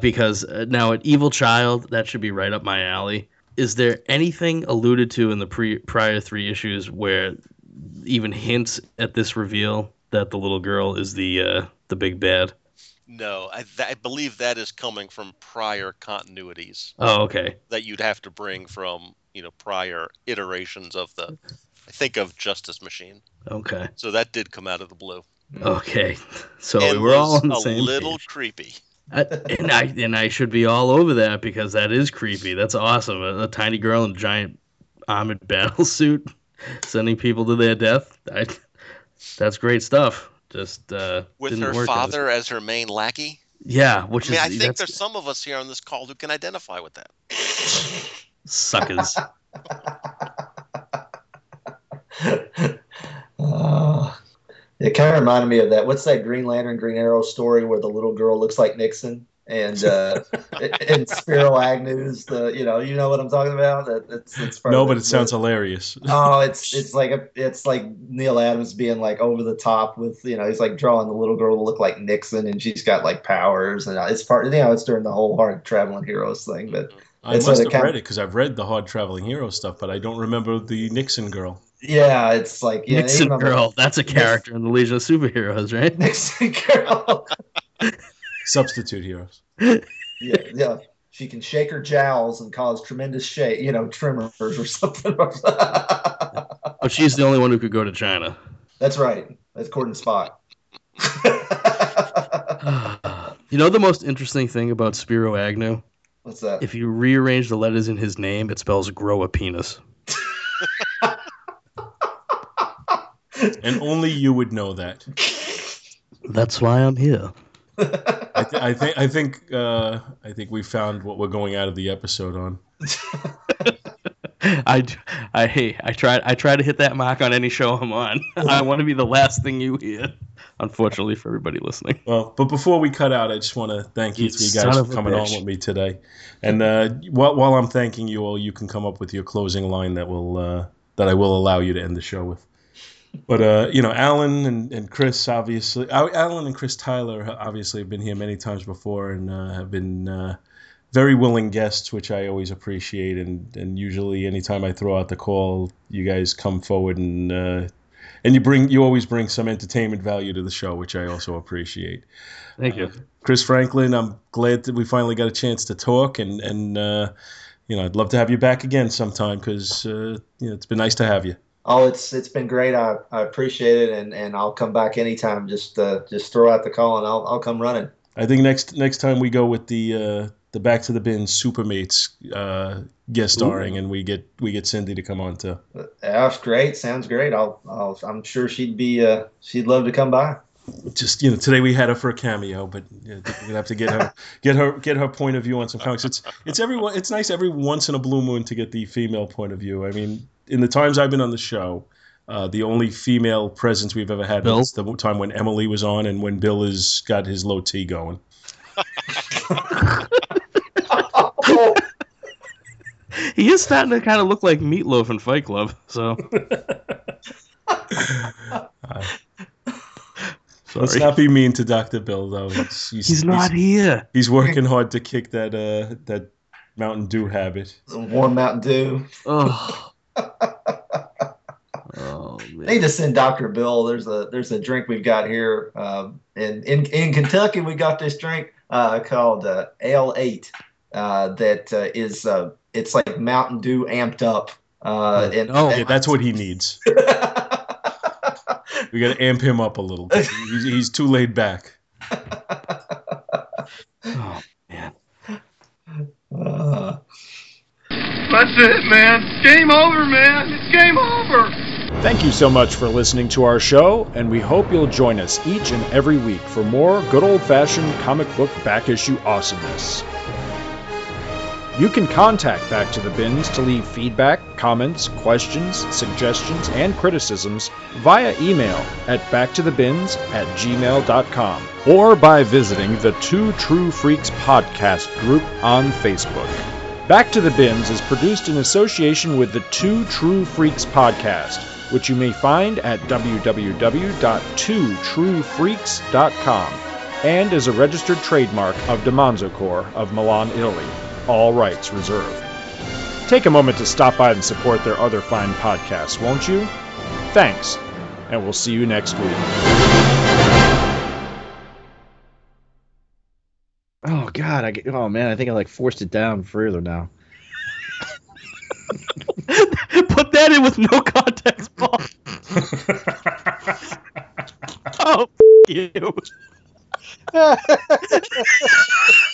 because now an evil child, that should be right up my alley. Is there anything alluded to in the prior three issues where even hints at this reveal that the little girl is the big bad? No, I believe that is coming from prior continuities. Oh, okay. That you'd have to bring from prior iterations of I think of Justice Machine. Okay. So that did come out of the blue. Okay. So we're all on the same page. It was a little creepy. And I should be all over that because that is creepy. That's awesome. A tiny girl in a giant armored battle suit sending people to their death. That's great stuff. Just with her father as her main lackey. Yeah, which is. I mean, I think there's some of us here on this call who can identify with that. Suckers. It kind of reminded me of that. What's that Green Lantern, Green Arrow story where the little girl looks like Nixon and Spiro Agnew's the you know what I'm talking about? It's no, but it sounds hilarious. Oh, it's like Neil Adams being like over the top with he's like drawing the little girl to look like Nixon and she's got like powers and it's part it's during the whole Hard Traveling Heroes thing, but. I must have read it because I've read the Hard Traveling Hero stuff, but I don't remember the Nixon girl. Yeah, it's like... Yeah, Nixon girl, that's a character in the Legion of Superheroes, right? Nixon girl. Substitute heroes. Yeah. She can shake her jowls and cause tremendous shake, tremors or something. But she's the only one who could go to China. That's right. That's according to Spock. The most interesting thing about Spiro Agnew? What's that? If you rearrange the letters in his name, it spells grow a penis. And only you would know that. That's why I'm here. I think we found what we're going out of the episode on. I try to hit that mark on any show I'm on. I want to be the last thing you hear. Unfortunately for everybody listening. Well, but before we cut out, I just want to thank you three guys for coming on with me today. And while I'm thanking you all, you can come up with your closing line that I will allow you to end the show with. But Alan and Chris, obviously, Alan and Chris Tyler obviously have been here many times before and have been. Very willing guests, which I always appreciate, and usually anytime I throw out the call, you guys come forward and you always bring some entertainment value to the show, which I also appreciate. Thank you, Chris Franklin. I'm glad that we finally got a chance to talk, and you know, I'd love to have you back again sometime because you know, it's been nice to have you. Oh, it's been great. I appreciate it, and I'll come back anytime. Just throw out the call, and I'll come running. I think next time we go with the Back to the Bins Supermates guest starring, and we get Cindy to come on too. That's great. Sounds great. I'm sure she'd love to come by. Just, you know, today we had her for a cameo, but you know, we'll have to get her point of view on some comics. It's nice every once in a blue moon to get the female point of view. I mean, in the times I've been on the show, the only female presence we've ever had is the time when Emily was on and when Bill has got his low T going. He is starting to kind of look like Meatloaf in Fight Club, so. Let's not be mean to Dr. Bill, though. He's not here. He's working hard to kick that Mountain Dew habit. Warm Mountain Dew. Oh. Oh, man. They need to send Dr. Bill. There's a drink we've got here, in Kentucky. We got this drink called L8 that is it's like Mountain Dew amped up. That's what he needs. We got to amp him up a little bit. He's too laid back. Oh, man. That's it, man. Game over, man. It's game over. Thank you so much for listening to our show, and we hope you'll join us each and every week for more good old-fashioned comic book back issue awesomeness. You can contact Back to the Bins to leave feedback, comments, questions, suggestions, and criticisms via email at backtothebins@gmail.com or by visiting the Two True Freaks podcast group on Facebook. Back to the Bins is produced in association with the Two True Freaks podcast, which you may find at www.twotruefreaks.com and is a registered trademark of DiManzo Corp of Milan, Italy. All rights reserved. Take a moment to stop by and support their other fine podcasts, won't you? Thanks, and we'll see you next week. Oh, God. I think I forced it down further now. Put that in with no context, Paul. Oh, f*** you.